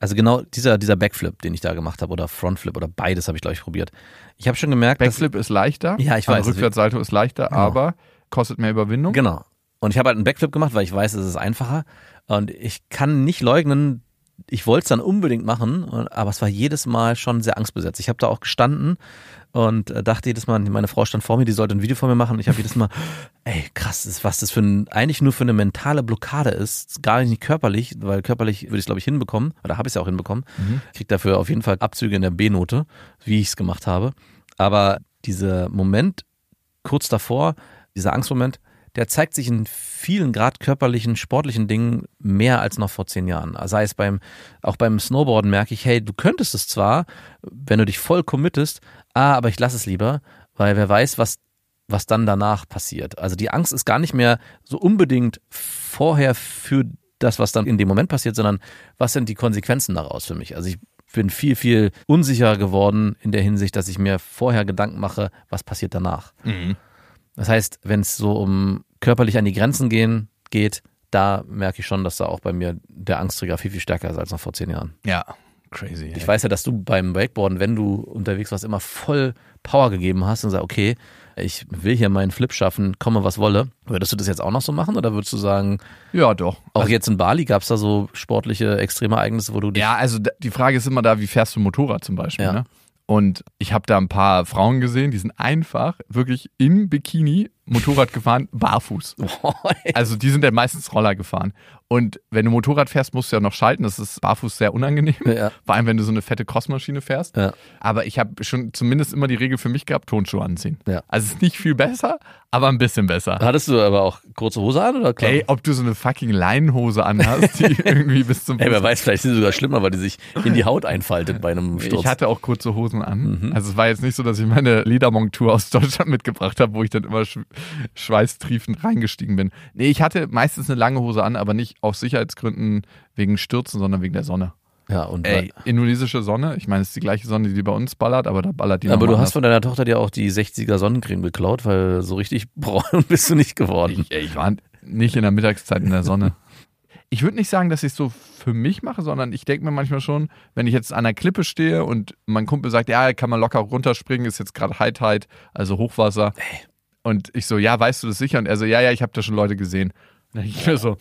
Also genau dieser Backflip, den ich da gemacht habe, oder Frontflip oder beides habe ich, glaube ich, probiert. Ich habe schon gemerkt, Backflip ist leichter, ja, ich weiß, Rückwärtssalto ist leichter, genau. Aber kostet mehr Überwindung. Genau. Und ich habe halt einen Backflip gemacht, weil ich weiß, es ist einfacher. Und ich kann nicht leugnen, ich wollte es dann unbedingt machen, aber es war jedes Mal schon sehr angstbesetzt. Ich habe da auch gestanden und dachte jedes Mal, meine Frau stand vor mir, die sollte ein Video von mir machen. Und ich habe jedes Mal, krass, was das eigentlich nur für eine mentale Blockade ist. Gar nicht körperlich, weil körperlich würde ich es, glaube ich, hinbekommen. Oder habe ich es ja auch hinbekommen. Mhm. Ich kriege dafür auf jeden Fall Abzüge in der B-Note, wie ich es gemacht habe. Aber dieser Moment kurz davor, dieser Angstmoment, der zeigt sich in vielen gerade körperlichen, sportlichen Dingen mehr als noch vor 10 Jahren. Sei es auch beim Snowboarden merke ich, du könntest es zwar, wenn du dich voll committest, aber ich lasse es lieber, weil wer weiß, was dann danach passiert. Also die Angst ist gar nicht mehr so unbedingt vorher für das, was dann in dem Moment passiert, sondern was sind die Konsequenzen daraus für mich? Also ich bin viel, viel unsicherer geworden in der Hinsicht, dass ich mir vorher Gedanken mache, was passiert danach. Mhm. Das heißt, wenn es so um körperlich an die Grenzen geht, da merke ich schon, dass da auch bei mir der Angstträger viel, viel stärker ist als noch vor 10 Jahren. Ja, crazy. Ich weiß ja, dass du beim Wakeboarden, wenn du unterwegs warst, immer voll Power gegeben hast und sagst, okay, ich will hier meinen Flip schaffen, komme was wolle. Würdest du das jetzt auch noch so machen oder würdest du sagen, ja doch. Auch jetzt in Bali gab es da so sportliche extreme Ereignisse, wo du dich... Ja, also die Frage ist immer da, wie fährst du Motorrad zum Beispiel, ne? Und ich habe da ein paar Frauen gesehen, die sind einfach wirklich im Bikini Motorrad gefahren, barfuß. Also die sind ja meistens Roller gefahren. Und wenn du Motorrad fährst, musst du ja noch schalten. Das ist barfuß sehr unangenehm. Ja. Vor allem, wenn du so eine fette Crossmaschine fährst. Ja. Aber ich habe schon zumindest immer die Regel für mich gehabt, Turnschuhe anziehen. Ja. Also es ist nicht viel besser, aber ein bisschen besser. Hattest du aber auch kurze Hose an oder klar? Ob du so eine fucking Leinenhose anhast, die irgendwie bis zum... wer weiß, vielleicht ist es sogar schlimmer, weil die sich in die Haut einfaltet bei einem Sturz. Ich hatte auch kurze Hosen an. Mhm. Also es war jetzt nicht so, dass ich meine Ledermontur aus Deutschland mitgebracht habe, wo ich dann immer schweißtriefend reingestiegen bin. Nee, ich hatte meistens eine lange Hose an, aber nicht aus Sicherheitsgründen wegen Stürzen, sondern wegen der Sonne. Ja, und indonesische Sonne, ich meine, es ist die gleiche Sonne, die bei uns ballert, aber da ballert die noch. Aber du hast von deiner Tochter ja auch die 60er Sonnencreme geklaut, weil so richtig braun bist du nicht geworden. Ich war nicht in der Mittagszeit in der Sonne. Ich würde nicht sagen, dass ich es so für mich mache, sondern ich denke mir manchmal schon, wenn ich jetzt an einer Klippe stehe und mein Kumpel sagt, ja, kann man locker runterspringen, ist jetzt gerade High Tide, also Hochwasser. Und ich so, ja, weißt du das sicher? Und er so, ja, ich habe da schon Leute gesehen. Dann denke ich mir so,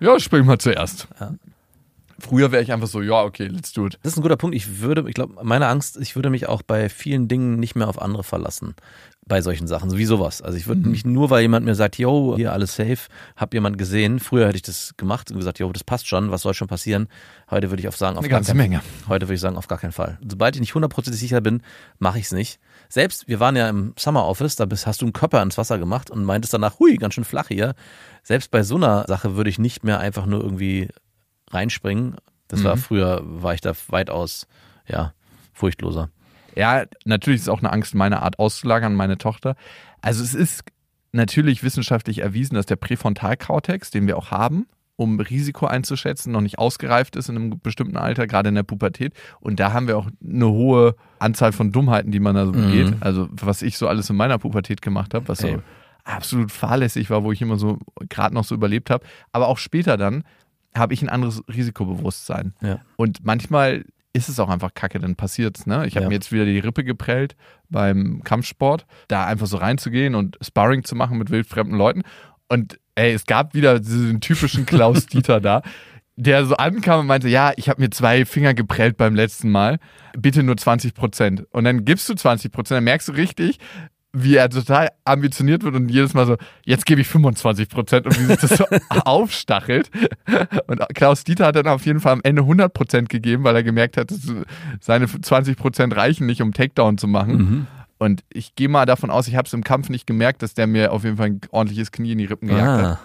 ja, spring mal zuerst. Ja. Früher wäre ich einfach so, ja, okay, let's do it. Das ist ein guter Punkt. Ich glaube, meine Angst, ich würde mich auch bei vielen Dingen nicht mehr auf andere verlassen. Bei solchen Sachen, so wie sowas. Also ich würde mich nur, weil jemand mir sagt, yo, hier alles safe, hab jemand gesehen. Früher hätte ich das gemacht und gesagt, yo, das passt schon, was soll schon passieren. Heute würde ich auf gar keinen Fall. Sobald ich nicht 100% sicher bin, mache ich es nicht. Selbst, wir waren ja im Summer Office, da hast du einen Körper ins Wasser gemacht und meintest danach, hui, ganz schön flach hier. Selbst bei so einer Sache würde ich nicht mehr einfach nur irgendwie reinspringen. Das war früher ich da weitaus, furchtloser. Ja, natürlich ist es auch eine Angst meiner Art auszulagern, meine Tochter. Also es ist natürlich wissenschaftlich erwiesen, dass der Präfrontalkortex, den wir auch haben, um Risiko einzuschätzen, noch nicht ausgereift ist in einem bestimmten Alter, gerade in der Pubertät. Und da haben wir auch eine hohe Anzahl von Dummheiten, die man da so begeht. Also was ich so alles in meiner Pubertät gemacht habe, was so absolut fahrlässig war, wo ich immer so gerade noch so überlebt habe. Aber auch später dann habe ich ein anderes Risikobewusstsein. Ja. Und manchmal ist es auch einfach kacke, dann passiert's, ne? Ich habe mir jetzt wieder die Rippe geprellt beim Kampfsport, da einfach so reinzugehen und Sparring zu machen mit wildfremden Leuten. Und es gab wieder diesen typischen Klaus Dieter da. der so ankam und meinte, ja, ich habe mir 2 Finger geprellt beim letzten Mal, bitte nur 20%. Und dann gibst du 20%, dann merkst du richtig, wie er total ambitioniert wird und jedes Mal so, jetzt gebe ich 25% und wie sich das so aufstachelt. Und Klaus Dieter hat dann auf jeden Fall am Ende 100% gegeben, weil er gemerkt hat, dass seine 20% reichen nicht, um Takedown zu machen. Mhm. Und ich gehe mal davon aus, ich habe es im Kampf nicht gemerkt, dass der mir auf jeden Fall ein ordentliches Knie in die Rippen gejagt hat.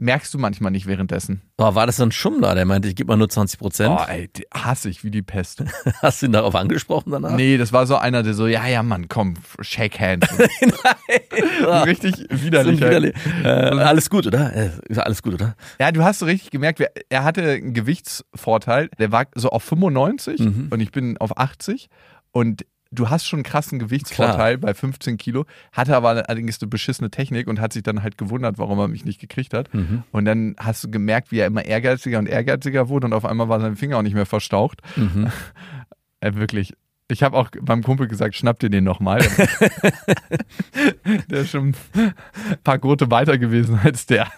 Merkst du manchmal nicht währenddessen. Oh, war das so ein Schummler, der meinte, ich gebe mal nur 20%? Oh, ey, hasse ich wie die Pest. Hast du ihn darauf angesprochen danach? Nee, das war so einer, der so, ja, Mann, komm, shake hands. Nein. Richtig widerlich. Alles gut, oder? Alles gut, oder? Ja, du hast so richtig gemerkt, er hatte einen Gewichtsvorteil, der war so auf 95 und ich bin auf 80 und du hast schon einen krassen Gewichtsvorteil bei 15 Kilo, hatte aber allerdings eine beschissene Technik und hat sich dann halt gewundert, warum er mich nicht gekriegt hat. Mhm. Und dann hast du gemerkt, wie er immer ehrgeiziger wurde und auf einmal war sein Finger auch nicht mehr verstaucht. Mhm. Wirklich. Ich habe auch meinem Kumpel gesagt, schnapp dir den nochmal. Der ist schon ein paar Gurte weiter gewesen als der.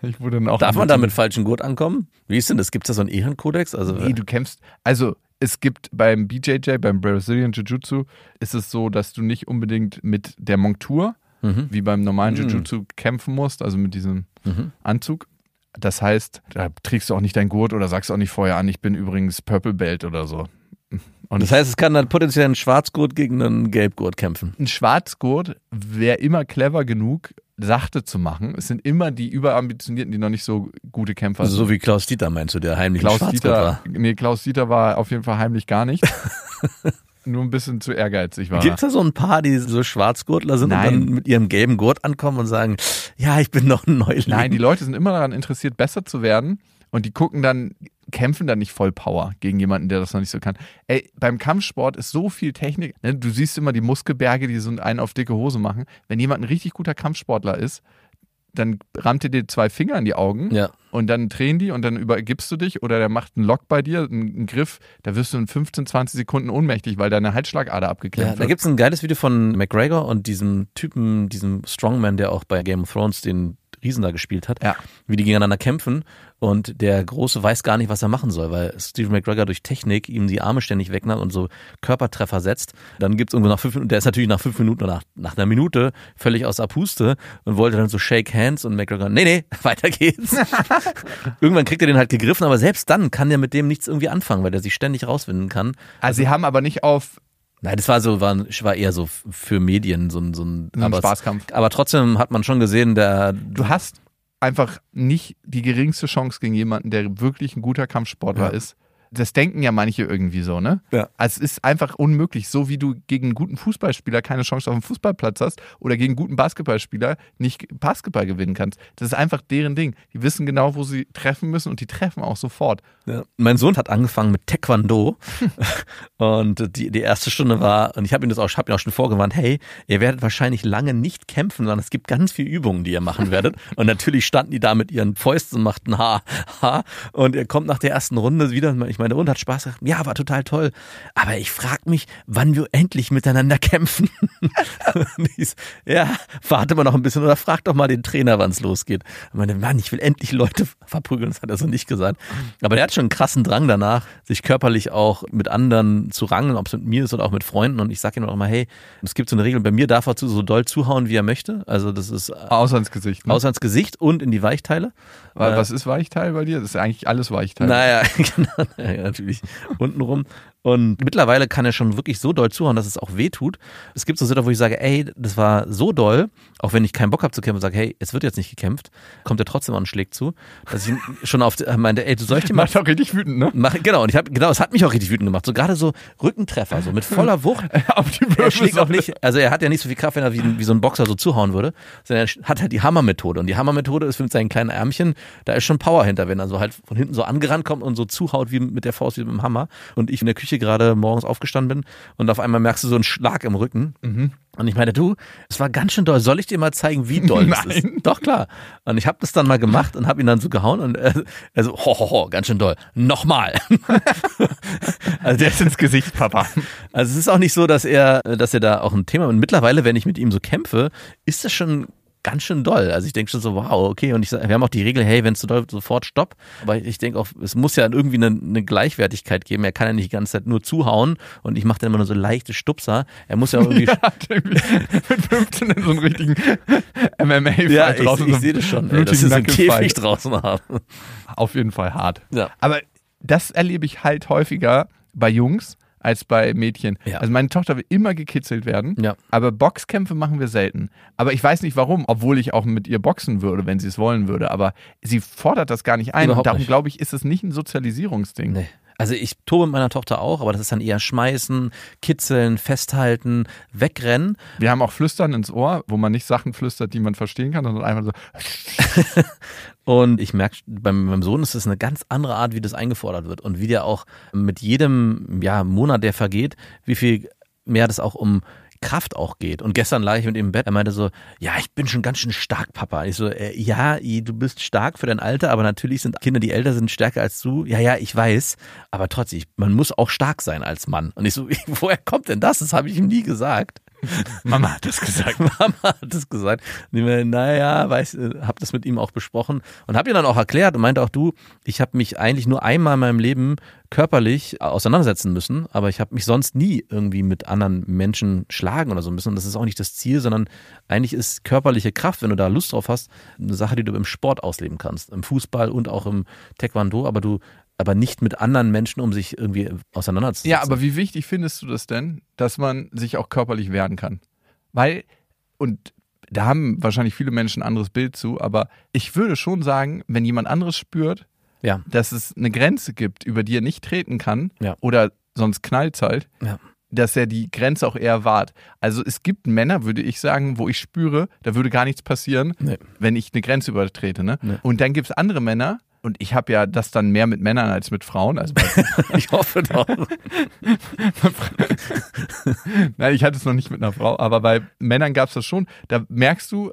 Ich wurde dann auch Darf man da mit falschen Gurt ankommen? Wie ist denn das? Gibt es da so einen Ehrenkodex? Also, nee, du kämpfst... Also es gibt beim BJJ, beim Brazilian Jiu-Jitsu, ist es so, dass du nicht unbedingt mit der Montur, wie beim normalen Jiu-Jitsu, kämpfen musst, also mit diesem Anzug. Das heißt, da trägst du auch nicht deinen Gurt oder sagst auch nicht vorher an, ich bin übrigens Purple Belt oder so. Und das heißt, es kann dann potenziell ein Schwarzgurt gegen einen Gelbgurt kämpfen. Ein Schwarzgurt wäre immer clever genug, sachte zu machen. Es sind immer die Überambitionierten, die noch nicht so gute Kämpfer sind. So wie Klaus Dieter meinst du, der heimlich Schwarzgurt war? Nee, Klaus Dieter war auf jeden Fall heimlich gar nicht. Nur ein bisschen zu ehrgeizig war. Gibt es da so ein paar, die so Schwarzgurtler sind und dann mit ihrem gelben Gurt ankommen und sagen, ja, ich bin noch ein Neuling? Nein, die Leute sind immer daran interessiert, besser zu werden und die gucken dann, kämpfen dann nicht voll Power gegen jemanden, der das noch nicht so kann. Ey, beim Kampfsport ist so viel Technik. Ne? Du siehst immer die Muskelberge, die so einen auf dicke Hose machen. Wenn jemand ein richtig guter Kampfsportler ist, dann rammt er dir 2 Finger in die Augen und dann drehen die und dann übergibst du dich oder der macht einen Lock bei dir, einen Griff, da wirst du in 15, 20 Sekunden ohnmächtig, weil deine Halsschlagader abgeklemmt wird. Da gibt es ein geiles Video von McGregor und diesem Typen, diesem Strongman, der auch bei Game of Thrones den Riesen da gespielt hat, wie die gegeneinander kämpfen und der Große weiß gar nicht, was er machen soll, weil Steve McGregor durch Technik ihm die Arme ständig wegnimmt und so Körpertreffer setzt. Dann gibt es irgendwo nach 5 Minuten, der ist natürlich nach 5 Minuten oder nach einer Minute völlig aus der Puste und wollte dann so shake hands und McGregor, nee, weiter geht's. Irgendwann kriegt er den halt gegriffen, aber selbst dann kann der mit dem nichts irgendwie anfangen, weil der sich ständig rauswinden kann. Also sie haben aber nicht auf... Nein, das war eher so für Medien so ein Spaßkampf. Aber trotzdem hat man schon gesehen, du hast einfach nicht die geringste Chance gegen jemanden, der wirklich ein guter Kampfsportler ist. Das denken ja manche irgendwie so, ne? Ja. Also es ist einfach unmöglich, so wie du gegen einen guten Fußballspieler keine Chance auf dem Fußballplatz hast oder gegen einen guten Basketballspieler nicht Basketball gewinnen kannst. Das ist einfach deren Ding. Die wissen genau, wo sie treffen müssen und die treffen auch sofort. Ja. Mein Sohn hat angefangen mit Taekwondo und die erste Stunde war, und ich habe ihn auch schon vorgewarnt, hey, ihr werdet wahrscheinlich lange nicht kämpfen, sondern es gibt ganz viele Übungen, die ihr machen werdet. Und natürlich standen die da mit ihren Fäusten und machten ha. Und er kommt nach der ersten Runde wieder und ich meine, der Hund hat Spaß gemacht. Ja, war total toll. Aber ich frage mich, wann wir endlich miteinander kämpfen. Ja, warte mal noch ein bisschen oder frag doch mal den Trainer, wann es losgeht. Ich meine, Mann, ich will endlich Leute verprügeln. Das hat er so nicht gesagt. Aber der hat schon einen krassen Drang danach, sich körperlich auch mit anderen zu rangeln, ob es mit mir ist oder auch mit Freunden. Und ich sage ihm auch mal, hey, es gibt so eine Regel, bei mir darf er so doll zuhauen, wie er möchte. Also das ist... Außer ins Gesicht. Ne? Außer ins Gesicht und in die Weichteile. Was ist Weichteil bei dir? Das ist eigentlich alles Weichteil. Naja, genau. Ja, natürlich untenrum. Und mittlerweile kann er schon wirklich so doll zuhauen, dass es auch weh tut. Es gibt so Situationen, wo ich sage, ey, das war so doll, auch wenn ich keinen Bock habe zu kämpfen und sage, hey, es wird jetzt nicht gekämpft, kommt er trotzdem an und schlägt zu. Dass ich schon meinte, ey, du soll ich dir mal... Macht auch richtig wütend, ne? Es hat mich auch richtig wütend gemacht. So gerade so Rückentreffer, so mit voller Wucht. Auf die Bürste. Er schlägt auch nicht, also er hat ja nicht so viel Kraft, wenn er wie so ein Boxer so zuhauen würde, sondern er hat halt die Hammermethode. Und die Hammermethode ist mit seinen kleinen Ärmchen, da ist schon Power hinter, wenn er so halt von hinten so angerannt kommt und so zuhaut wie mit der Faust, wie mit dem Hammer. Und ich in der Küche gerade morgens aufgestanden bin und auf einmal merkst du so einen Schlag im Rücken. Mhm. Und ich meine, du, es war ganz schön doll. Soll ich dir mal zeigen, wie doll das ist? Doch, klar. Und ich habe das dann mal gemacht und habe ihn dann so gehauen und er so, ho, ganz schön doll. Nochmal. Also der ist ins Gesicht, Papa. Also es ist auch nicht so, dass er da auch ein Thema, und mittlerweile, wenn ich mit ihm so kämpfe, ist das schon ganz schön doll. Also ich denke schon so, wow, okay. Und wir haben auch die Regel, hey, wenn es zu doll wird, sofort Stopp. Weil ich denke auch, es muss ja irgendwie eine Gleichwertigkeit geben. Er kann ja nicht die ganze Zeit nur zuhauen und ich mache dann immer nur so leichte Stupser. Er muss ja auch irgendwie... Ja, mit 15 in so einem richtigen MMA-Fight ja, draußen. Ich sehe das schon, ey, dass sie so einen Käfig draußen haben. Auf jeden Fall hart. Ja. Aber das erlebe ich halt häufiger bei Jungs als bei Mädchen. Ja. Also meine Tochter will immer gekitzelt werden, ja, aber Boxkämpfe machen wir selten. Aber ich weiß nicht warum, obwohl ich auch mit ihr boxen würde, wenn sie es wollen würde. Aber sie fordert das gar nicht ein. Überhaupt und darum, glaube ich, ist es nicht ein Sozialisierungsding. Nee. Also ich tobe mit meiner Tochter auch, aber das ist dann eher schmeißen, kitzeln, festhalten, wegrennen. Wir haben auch Flüstern ins Ohr, wo man nicht Sachen flüstert, die man verstehen kann, sondern einfach so. Und ich merke, bei meinem Sohn ist es eine ganz andere Art, wie das eingefordert wird und wie der auch mit jedem Monat, der vergeht, wie viel mehr das auch um Kraft auch geht. Und gestern lag ich mit ihm im Bett. Er meinte so, ja, ich bin schon ganz schön stark, Papa. Ich so, ja, du bist stark für dein Alter, aber natürlich sind Kinder, die älter sind, stärker als du. Ja, ich weiß. Aber trotzdem, man muss auch stark sein als Mann. Und ich so, woher kommt denn das? Das habe ich ihm nie gesagt. Mama hat das gesagt. Und ich meine, hab das mit ihm auch besprochen und hab ihm dann auch erklärt und meinte auch, ich habe mich eigentlich nur einmal in meinem Leben körperlich auseinandersetzen müssen, aber ich habe mich sonst nie irgendwie mit anderen Menschen schlagen oder so müssen und das ist auch nicht das Ziel, sondern eigentlich ist körperliche Kraft, wenn du da Lust drauf hast, eine Sache, die du im Sport ausleben kannst, im Fußball und auch im Taekwondo, aber nicht mit anderen Menschen, um sich irgendwie auseinanderzusetzen. Ja, aber wie wichtig findest du das denn, dass man sich auch körperlich wehren kann? Weil, und da haben wahrscheinlich viele Menschen ein anderes Bild zu, aber ich würde schon sagen, wenn jemand anderes spürt, ja, dass es eine Grenze gibt, über die er nicht treten kann, ja, oder sonst knallt es halt, ja, dass er die Grenze auch eher wahrt. Also es gibt Männer, würde ich sagen, wo ich spüre, da würde gar nichts passieren, nee, wenn ich eine Grenze übertrete. Ne? Nee. Und dann gibt es andere Männer, und ich habe ja das dann mehr mit Männern als mit Frauen. Also ich hoffe doch. Nein, ich hatte es noch nicht mit einer Frau, aber bei Männern gab es das schon. Da merkst du,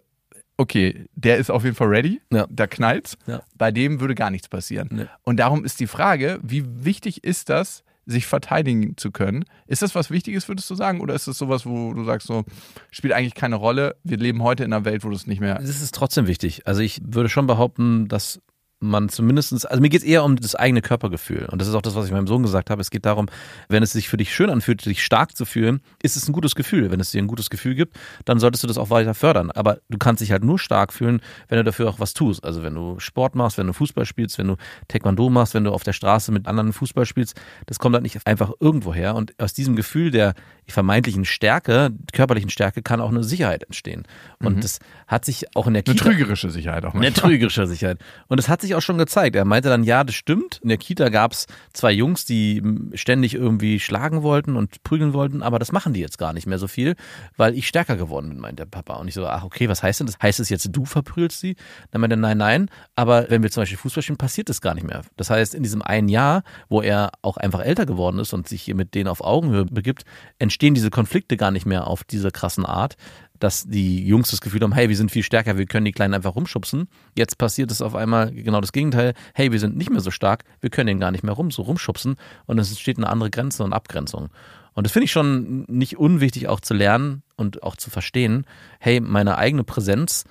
okay, der ist auf jeden Fall ready, ja, da knallt's. Ja. Bei dem würde gar nichts passieren. Nee. Und darum ist die Frage, wie wichtig ist das, sich verteidigen zu können? Ist das was Wichtiges, würdest du sagen? Oder ist das sowas, wo du sagst, so spielt eigentlich keine Rolle, wir leben heute in einer Welt, wo das nicht mehr... Das ist trotzdem wichtig. Also ich würde schon behaupten, dass... man zumindest, also mir geht es eher um das eigene Körpergefühl und das ist auch das, was ich meinem Sohn gesagt habe, es geht darum, wenn es sich für dich schön anfühlt, sich stark zu fühlen, ist es ein gutes Gefühl, wenn es dir ein gutes Gefühl gibt, dann solltest du das auch weiter fördern, aber du kannst dich halt nur stark fühlen, wenn du dafür auch was tust, also wenn du Sport machst, wenn du Fußball spielst, wenn du Taekwondo machst, wenn du auf der Straße mit anderen Fußball spielst, das kommt halt nicht einfach irgendwo her und aus diesem Gefühl der vermeintlichen Stärke, körperlichen Stärke kann auch eine Sicherheit entstehen und das hat sich auch in der Kita... Eine trügerische Sicherheit auch manchmal. Eine trügerische Sicherheit und das hat sich auch schon gezeigt. Er meinte dann, ja, das stimmt. In der Kita gab es zwei Jungs, die ständig irgendwie schlagen wollten und prügeln wollten, aber das machen die jetzt gar nicht mehr so viel, weil ich stärker geworden bin, meint der Papa. Und ich so, ach okay, was heißt denn das? Heißt es jetzt, du verprügelst sie? Dann meinte er, nein, aber wenn wir zum Beispiel Fußball spielen, passiert das gar nicht mehr. Das heißt, in diesem einen Jahr, wo er auch einfach älter geworden ist und sich hier mit denen auf Augenhöhe begibt, entstehen diese Konflikte gar nicht mehr auf dieser krassen Art, dass die Jungs das Gefühl haben, hey, wir sind viel stärker, wir können die Kleinen einfach rumschubsen. Jetzt passiert es auf einmal genau das Gegenteil. Hey, wir sind nicht mehr so stark, wir können den gar nicht mehr rumschubsen. Und es entsteht eine andere Grenze und Abgrenzung. Und das finde ich schon nicht unwichtig auch zu lernen und auch zu verstehen. Hey, meine eigene Präsenz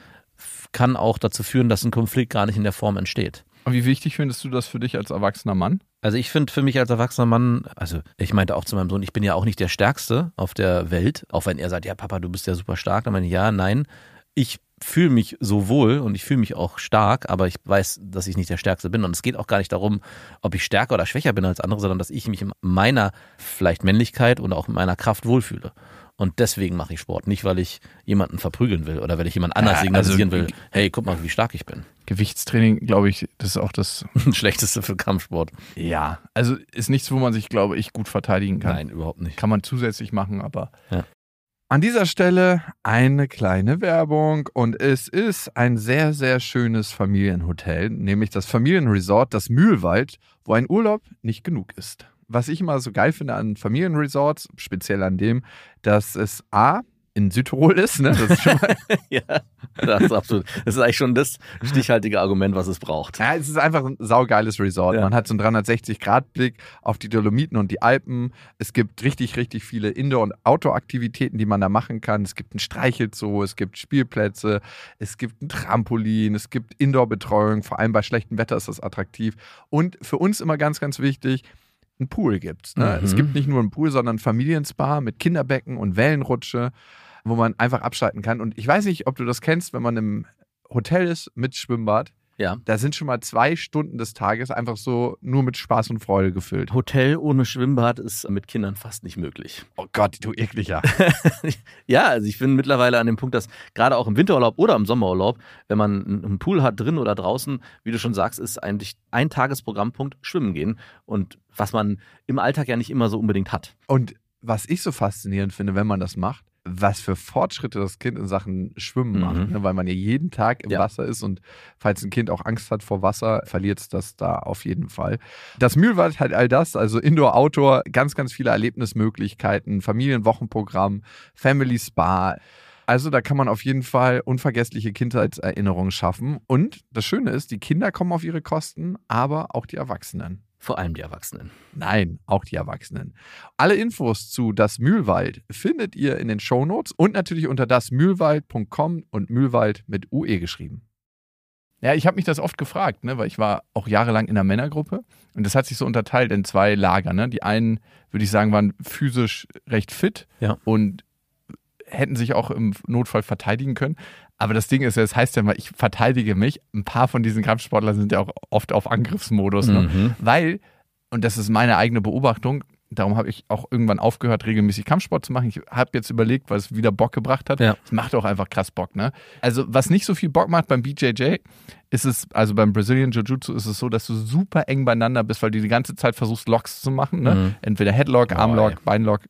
kann auch dazu führen, dass ein Konflikt gar nicht in der Form entsteht. Und wie wichtig findest du das für dich als erwachsener Mann? Also ich finde für mich als erwachsener Mann, also ich meinte auch zu meinem Sohn, ich bin ja auch nicht der Stärkste auf der Welt, auch wenn er sagt, ja Papa, du bist ja super stark, dann meine ich, ja, nein, ich fühle mich so wohl und ich fühle mich auch stark, aber ich weiß, dass ich nicht der Stärkste bin und es geht auch gar nicht darum, ob ich stärker oder schwächer bin als andere, sondern dass ich mich in meiner vielleicht Männlichkeit und auch in meiner Kraft wohlfühle. Und deswegen mache ich Sport, nicht weil ich jemanden verprügeln will oder weil ich jemand anders signalisieren will, hey, guck mal, wie stark ich bin. Gewichtstraining, glaube ich, das ist auch das Schlechteste für Kampfsport. Ja, also ist nichts, wo man sich, glaube ich, gut verteidigen kann. Nein, überhaupt nicht. Kann man zusätzlich machen, aber ja. An dieser Stelle eine kleine Werbung und es ist ein sehr, sehr schönes Familienhotel, nämlich das Familienresort, das Mühlwald, wo ein Urlaub nicht genug ist. Was ich immer so geil finde an Familienresorts, speziell an dem, dass es A, in Südtirol ist, ne? Das ist schon mal ja, das ist absolut. Das ist eigentlich schon das stichhaltige Argument, was es braucht. Ja, es ist einfach ein saugeiles Resort. Ja. Man hat so einen 360-Grad-Blick auf die Dolomiten und die Alpen. Es gibt richtig, richtig viele Indoor- und Outdoor-Aktivitäten, die man da machen kann. Es gibt einen Streichelzoo, es gibt Spielplätze, es gibt ein Trampolin, es gibt Indoor-Betreuung. Vor allem bei schlechtem Wetter ist das attraktiv. Und für uns immer ganz, ganz wichtig, einen Pool gibt's, ne? Mhm. Es gibt nicht nur einen Pool, sondern ein Familienspa mit Kinderbecken und Wellenrutsche, wo man einfach abschalten kann. Und ich weiß nicht, ob du das kennst, wenn man im Hotel ist mit Schwimmbad. Ja. Da sind schon mal 2 Stunden des Tages einfach so nur mit Spaß und Freude gefüllt. Hotel ohne Schwimmbad ist mit Kindern fast nicht möglich. Oh Gott, du Ekliger. Ja, also ich bin mittlerweile an dem Punkt, dass gerade auch im Winterurlaub oder im Sommerurlaub, wenn man einen Pool hat, drin oder draußen, wie du schon sagst, ist eigentlich ein Tagesprogrammpunkt Schwimmen gehen. Und was man im Alltag ja nicht immer so unbedingt hat. Und was ich so faszinierend finde, wenn man das macht, was für Fortschritte das Kind in Sachen Schwimmen macht, ne? Weil man ja jeden Tag im Wasser ist und falls ein Kind auch Angst hat vor Wasser, verliert es das da auf jeden Fall. Das Mühlwald hat all das, also Indoor, Outdoor, ganz, ganz viele Erlebnismöglichkeiten, Familienwochenprogramm, Family Spa. Also da kann man auf jeden Fall unvergessliche Kindheitserinnerungen schaffen und das Schöne ist, die Kinder kommen auf ihre Kosten, aber auch die Erwachsenen. Vor allem die Erwachsenen. Nein, auch die Erwachsenen. Alle Infos zu Das Mühlwald findet ihr in den Shownotes und natürlich unter dasmühlwald.com und Mühlwald mit UE geschrieben. Ja, ich habe mich das oft gefragt, ne, weil ich war auch jahrelang in der Männergruppe und das hat sich so unterteilt in 2 Lager. Ne? Die einen, würde ich sagen, waren physisch recht fit und hätten sich auch im Notfall verteidigen können. Aber das Ding ist ja, das heißt ja mal, ich verteidige mich. Ein paar von diesen Kampfsportlern sind ja auch oft auf Angriffsmodus. Ne? Mhm. Weil, und das ist meine eigene Beobachtung, darum habe ich auch irgendwann aufgehört, regelmäßig Kampfsport zu machen. Ich habe jetzt überlegt, weil es wieder Bock gebracht hat. Es macht auch einfach krass Bock. Ne? Also was nicht so viel Bock macht beim BJJ, ist es, also beim Brazilian Jiu-Jitsu ist es so, dass du super eng beieinander bist, weil du die ganze Zeit versuchst, Locks zu machen. Ne? Mhm. Entweder Headlock, Armlock, Beinlock.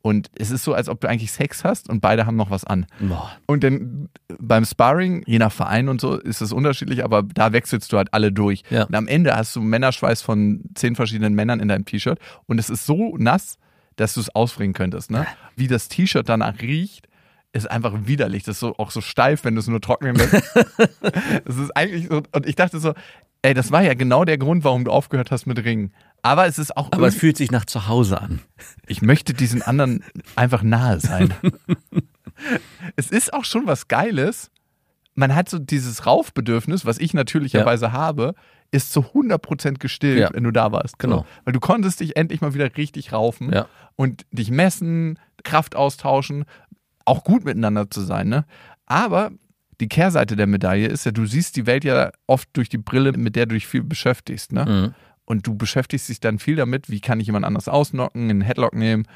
Und es ist so, als ob du eigentlich Sex hast und beide haben noch was an. Boah. Und dann beim Sparring, je nach Verein und so, ist es unterschiedlich, aber da wechselst du halt alle durch. Ja. Und am Ende hast du Männerschweiß von 10 verschiedenen Männern in deinem T-Shirt und es ist so nass, dass du es ausfringen könntest. Ne? Wie das T-Shirt danach riecht, ist einfach widerlich. Das ist so, auch so steif, wenn du es nur trocknen lässt. Es ist eigentlich so, und ich dachte so, ey, das war ja genau der Grund, warum du aufgehört hast mit Ringen. Aber es ist auch... Aber es fühlt sich nach zu Hause an. Ich möchte diesen anderen einfach nahe sein. Es ist auch schon was Geiles. Man hat so dieses Raufbedürfnis, was ich natürlicherweise habe, ist zu 100% gestillt, wenn du da warst. Genau. So. Weil du konntest dich endlich mal wieder richtig raufen und dich messen, Kraft austauschen, auch gut miteinander zu sein. Ne? Aber die Kehrseite der Medaille ist ja, du siehst die Welt ja oft durch die Brille, mit der du dich viel beschäftigst. Ne? Mhm. Und du beschäftigst dich dann viel damit, wie kann ich jemand anders ausnocken, einen Headlock nehmen,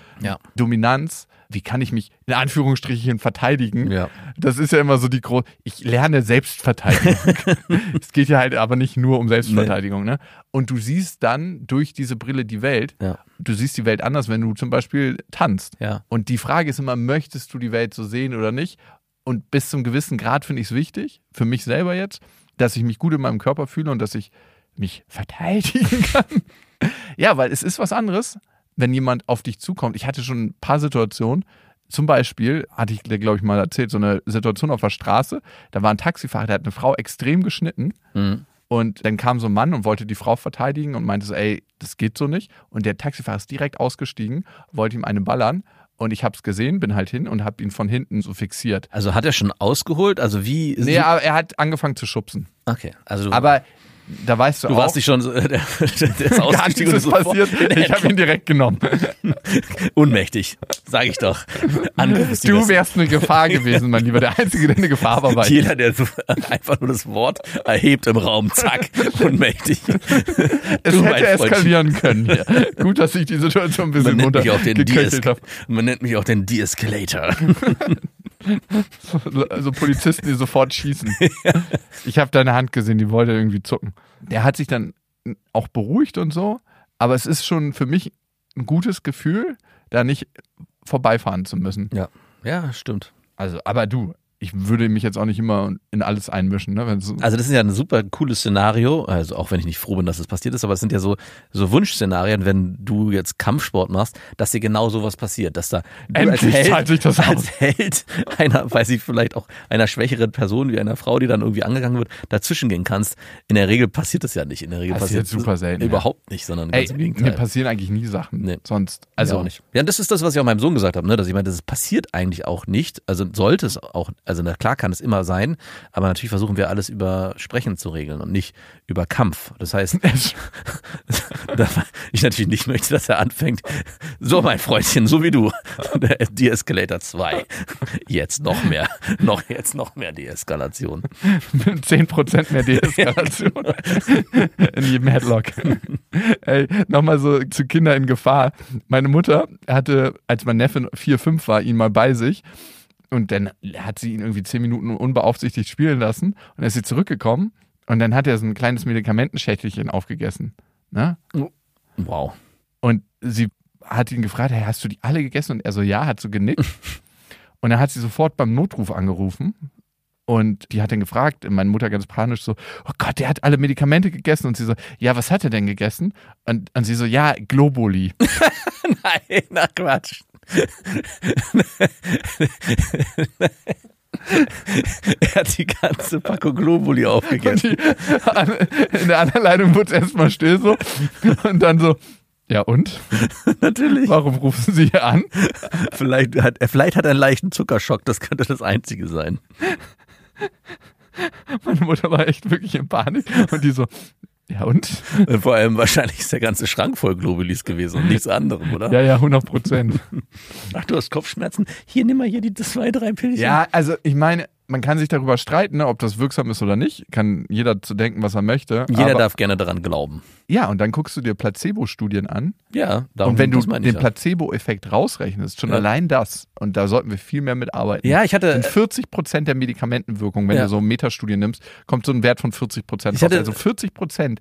Dominanz, wie kann ich mich in Anführungsstrichen verteidigen. Ja. Das ist ja immer so die große, ich lerne Selbstverteidigung. Es geht ja halt aber nicht nur um Selbstverteidigung. Nee. Ne? Und du siehst dann durch diese Brille die Welt, du siehst die Welt anders, wenn du zum Beispiel tanzt. Ja. Und die Frage ist immer, möchtest du die Welt so sehen oder nicht? Und bis zum gewissen Grad finde ich es wichtig, für mich selber jetzt, dass ich mich gut in meinem Körper fühle und dass ich mich verteidigen kann. Ja, weil es ist was anderes, wenn jemand auf dich zukommt. Ich hatte schon ein paar Situationen, zum Beispiel, hatte ich glaube ich mal erzählt, so eine Situation auf der Straße, da war ein Taxifahrer, der hat eine Frau extrem geschnitten und dann kam so ein Mann und wollte die Frau verteidigen und meinte so, ey, das geht so nicht und der Taxifahrer ist direkt ausgestiegen, wollte ihm eine ballern. Und ich hab's gesehen, bin halt hin und hab ihn von hinten so fixiert. Also hat er schon ausgeholt? Also wie? Nee, aber er hat angefangen zu schubsen. Okay. Also aber da weißt du auch. Du warst nicht schon so, der ist ausgestiegen und so passiert. Ich habe ihn direkt genommen. Unmächtig, sage ich doch. Du wärst eine Gefahr gewesen, mein Lieber. Der Einzige, der eine Gefahr war. Jeder, der so einfach nur das Wort erhebt im Raum, zack, unmächtig. Es hätte eskalieren können hier. Gut, dass ich die Situation ein bisschen runtergeköchelt habe. Man nennt mich auch den De-Escalator. So Polizisten, die sofort schießen. Ich habe deine Hand gesehen, die wollte irgendwie zucken. Der hat sich dann auch beruhigt und so, aber es ist schon für mich ein gutes Gefühl, da nicht vorbeifahren zu müssen. Ja, stimmt. Also, aber du, ich würde mich jetzt auch nicht immer in alles einmischen. Ne? Also das ist ja ein super cooles Szenario, also auch wenn ich nicht froh bin, dass es passiert ist, aber es sind ja so Wunschszenarien, wenn du jetzt Kampfsport machst, dass dir genau sowas passiert, dass da als Held einer, weiß ich, vielleicht auch einer schwächeren Person wie einer Frau, die dann irgendwie angegangen wird, dazwischen gehen kannst. In der Regel passiert das ja nicht. In der Regel passiert das super selten. Überhaupt nicht, sondern ganz im Gegenteil. Mir passieren eigentlich nie Sachen, sonst. Also ja, auch nicht. Ja, das ist das, was ich auch meinem Sohn gesagt habe, ne? Dass ich meine, das passiert eigentlich auch nicht, also sollte es auch. Also na klar kann es immer sein, aber natürlich versuchen wir alles über Sprechen zu regeln und nicht über Kampf. Das heißt, ich natürlich nicht möchte, dass er anfängt, so mein Freundchen, so wie du, Deescalator 2, jetzt noch mehr Deeskalation. 10% mehr Deeskalation in jedem Headlock. Ey, nochmal so zu Kinder in Gefahr. Meine Mutter hatte, als mein Neffe 4, 5 war, ihn mal bei sich. Und dann hat sie ihn irgendwie 10 Minuten unbeaufsichtigt spielen lassen. Und dann ist sie zurückgekommen. Und dann hat er so ein kleines Medikamentenschächtelchen aufgegessen. Ne? Wow. Und sie hat ihn gefragt, hey, hast du die alle gegessen? Und er so, ja, hat so genickt. Und dann hat sie sofort beim Notruf angerufen. Und die hat dann gefragt, meine Mutter ganz panisch so, oh Gott, der hat alle Medikamente gegessen. Und sie so, ja, was hat er denn gegessen? Und sie so, ja, Globuli. Nein, na Quatsch. Er hat die ganze Packung Globuli aufgegessen. In der anderen Leitung wurde es erstmal still so und dann so, ja und? Natürlich. Warum rufen Sie hier an? Vielleicht hat er einen leichten Zuckerschock, das könnte das Einzige sein. Meine Mutter war echt wirklich in Panik und die so, ja und? Vor allem wahrscheinlich ist der ganze Schrank voll Globulis gewesen und nichts anderem, oder? Ja, 100%. Ach, du hast Kopfschmerzen? Hier, nimm mal hier die 2, 3 Pillchen. Ja, also ich meine, man kann sich darüber streiten, ne, ob das wirksam ist oder nicht. Kann jeder zu denken, was er möchte. Jeder darf gerne daran glauben. Ja, und dann guckst du dir Placebo-Studien an. Ja. Und wenn du den Placebo-Effekt rausrechnest, schon allein das, und da sollten wir viel mehr mitarbeiten. Ja, ich hatte... 40% der Medikamentenwirkung, wenn du so Metastudien nimmst, kommt so ein Wert von 40%. Also 40%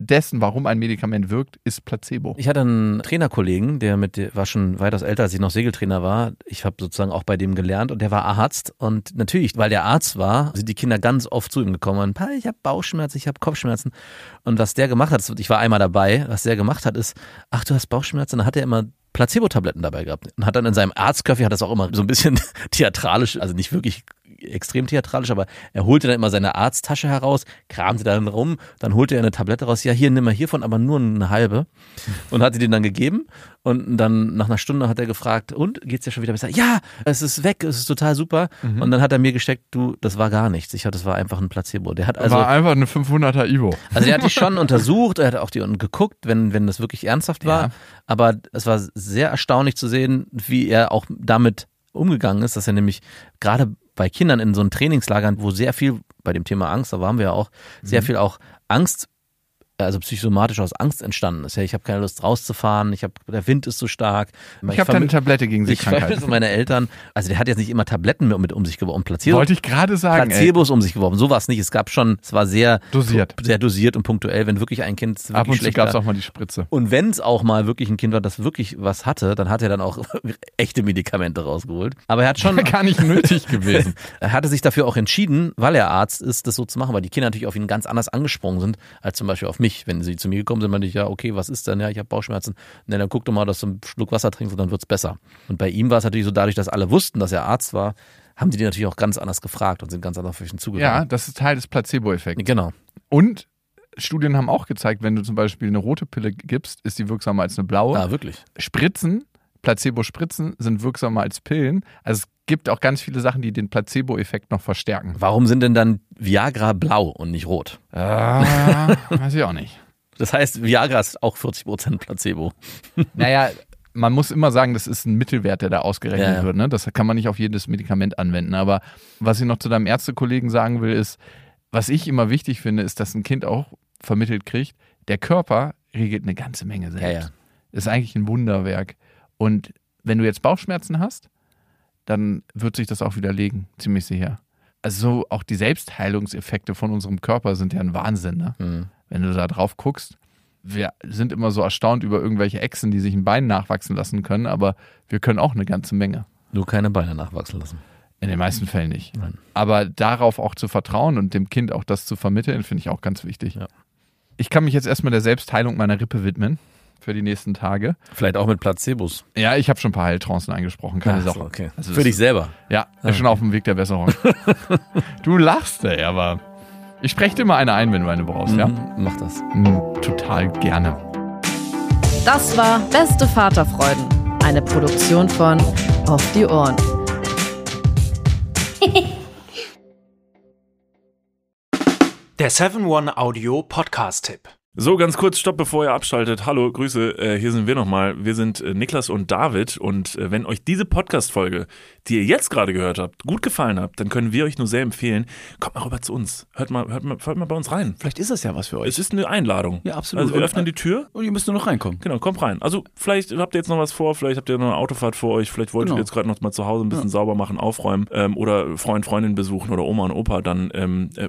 dessen, warum ein Medikament wirkt, ist Placebo. Ich hatte einen Trainerkollegen, der war schon weitaus älter, als ich noch Segeltrainer war. Ich habe sozusagen auch bei dem gelernt und der war Arzt. Und natürlich, weil der Arzt war, sind die Kinder ganz oft zu ihm gekommen und ich habe Bauchschmerzen, ich habe Kopfschmerzen. Und was der gemacht hat, ich war einmal dabei, was der gemacht hat ist, ach du hast Bauchschmerzen, dann hat er immer Placebo-Tabletten dabei gehabt. Und hat dann in seinem Arztköffi, hat das auch immer so ein bisschen theatralisch, also nicht wirklich extrem theatralisch, aber er holte dann immer seine Arzttasche heraus, kramte dann rum, dann holte er eine Tablette raus, ja hier, nimm mal hiervon, aber nur eine halbe und hat sie den dann gegeben und dann nach einer Stunde hat er gefragt, und, geht's dir schon wieder besser? Ja, es ist weg, es ist total super und dann hat er mir gesteckt, du, das war gar nichts, das war einfach ein Placebo. Der hat also, war einfach eine 500er Ivo. Also er hat dich schon untersucht, er hat auch die und geguckt, wenn das wirklich ernsthaft war, aber es war sehr erstaunlich zu sehen, wie er auch damit umgegangen ist, dass er nämlich gerade bei Kindern in so einem Trainingslagern, wo sehr viel bei dem Thema Angst, da waren wir ja auch, sehr viel auch Angst, also psychosomatisch aus Angst entstanden ist. Ja, ich habe keine Lust rauszufahren, der Wind ist so stark. Ich habe eine Tablette gegen Sichtkrankheit. Ich vermisse meine Eltern, also der hat jetzt nicht immer Tabletten mit um sich geworfen, wollte ich gerade sagen. Placebos um sich geworfen, so war es nicht. Es war sehr dosiert. Sehr dosiert und punktuell, wenn wirklich ein Kind wirklich ab und zu gab es auch mal die Spritze. Und wenn es auch mal wirklich ein Kind war, das wirklich was hatte, dann hat er dann auch echte Medikamente rausgeholt. Aber er hat schon... gar nicht nötig gewesen. Er hatte sich dafür auch entschieden, weil er Arzt ist, das so zu machen, weil die Kinder natürlich auf ihn ganz anders angesprungen sind, als zum Beispiel auf mich. Wenn sie zu mir gekommen sind, meinte ich, ja, okay, was ist denn? Ja, ich habe Bauchschmerzen. Na, dann guck doch mal, dass du einen Schluck Wasser trinkst und dann wird's besser. Und bei ihm war es natürlich so, dadurch, dass alle wussten, dass er Arzt war, haben sie den natürlich auch ganz anders gefragt und sind ganz anders auf ihn zugegangen. Ja, das ist Teil des Placebo-Effekts. Genau. Und Studien haben auch gezeigt, wenn du zum Beispiel eine rote Pille gibst, ist die wirksamer als eine blaue. Ah, wirklich? Spritzen, Placebo-Spritzen sind wirksamer als Pillen. Also es gibt auch ganz viele Sachen, die den Placebo-Effekt noch verstärken. Warum sind denn dann Viagra blau und nicht rot? Weiß ich auch nicht. Das heißt, Viagra ist auch 40% Placebo. Naja, man muss immer sagen, das ist ein Mittelwert, der da ausgerechnet wird. Ne? Das kann man nicht auf jedes Medikament anwenden. Aber was ich noch zu deinem Ärztekollegen sagen will, ist, was ich immer wichtig finde, ist, dass ein Kind auch vermittelt kriegt, der Körper regelt eine ganze Menge selbst. Ja. Das ist eigentlich ein Wunderwerk. Und wenn du jetzt Bauchschmerzen hast, dann wird sich das auch widerlegen, ziemlich sicher. Also auch die Selbstheilungseffekte von unserem Körper sind ja ein Wahnsinn, ne? Wenn du da drauf guckst. Wir sind immer so erstaunt über irgendwelche Echsen, die sich ein Bein nachwachsen lassen können, aber wir können auch eine ganze Menge. Nur keine Beine nachwachsen lassen. In den meisten Fällen nicht. Nein. Aber darauf auch zu vertrauen und dem Kind auch das zu vermitteln, finde ich auch ganz wichtig. Ja. Ich kann mich jetzt erstmal der Selbstheilung meiner Rippe widmen für die nächsten Tage. Vielleicht auch mit Placebos. Ja, ich habe schon ein paar Heiltrancen angesprochen. Keine Sache. Okay. Also für dich selber? Ja, okay. Schon auf dem Weg der Besserung. Du lachst, ey, aber ich spreche dir mal eine ein, wenn du eine brauchst, ja? Mach das. Total gerne. Das war Beste Vaterfreuden. Eine Produktion von Auf die Ohren. Der 7-One Audio Podcast-Tipp. So, ganz kurz, stopp, bevor ihr abschaltet. Hallo, Grüße, hier sind wir nochmal. Wir sind Niklas und David und wenn euch diese Podcast-Folge, die ihr jetzt gerade gehört habt, gut gefallen hat, dann können wir euch nur sehr empfehlen, kommt mal rüber zu uns. Hört mal bei uns rein. Vielleicht ist das ja was für euch. Es ist eine Einladung. Ja, absolut. Also wir öffnen die Tür. Und ihr müsst nur noch reinkommen. Genau, kommt rein. Also vielleicht habt ihr jetzt noch was vor, vielleicht habt ihr noch eine Autofahrt vor euch, vielleicht wollt ihr jetzt gerade noch mal zu Hause ein bisschen sauber machen, aufräumen oder Freund, Freundin besuchen oder Oma und Opa, dann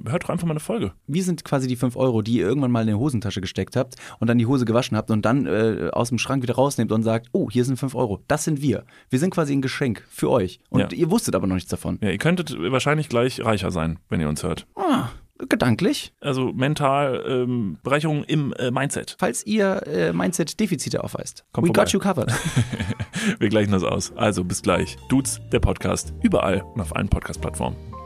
hört doch einfach mal eine Folge. Wir sind quasi die 5 Euro, die ihr irgendwann mal in den Hosentasche gesteckt habt und dann die Hose gewaschen habt und dann aus dem Schrank wieder rausnehmt und sagt, oh, hier sind 5 Euro. Das sind wir. Wir sind quasi ein Geschenk für euch. Und ihr wusstet aber noch nichts davon. Ja, ihr könntet wahrscheinlich gleich reicher sein, wenn ihr uns hört. Ah. Gedanklich. Also mental Bereicherung im Mindset. Falls ihr Mindset-Defizite aufweist. Kommt We vorbei. Got you covered. Wir gleichen das aus. Also bis gleich. Dudes, der Podcast, überall und auf allen Podcast-Plattformen.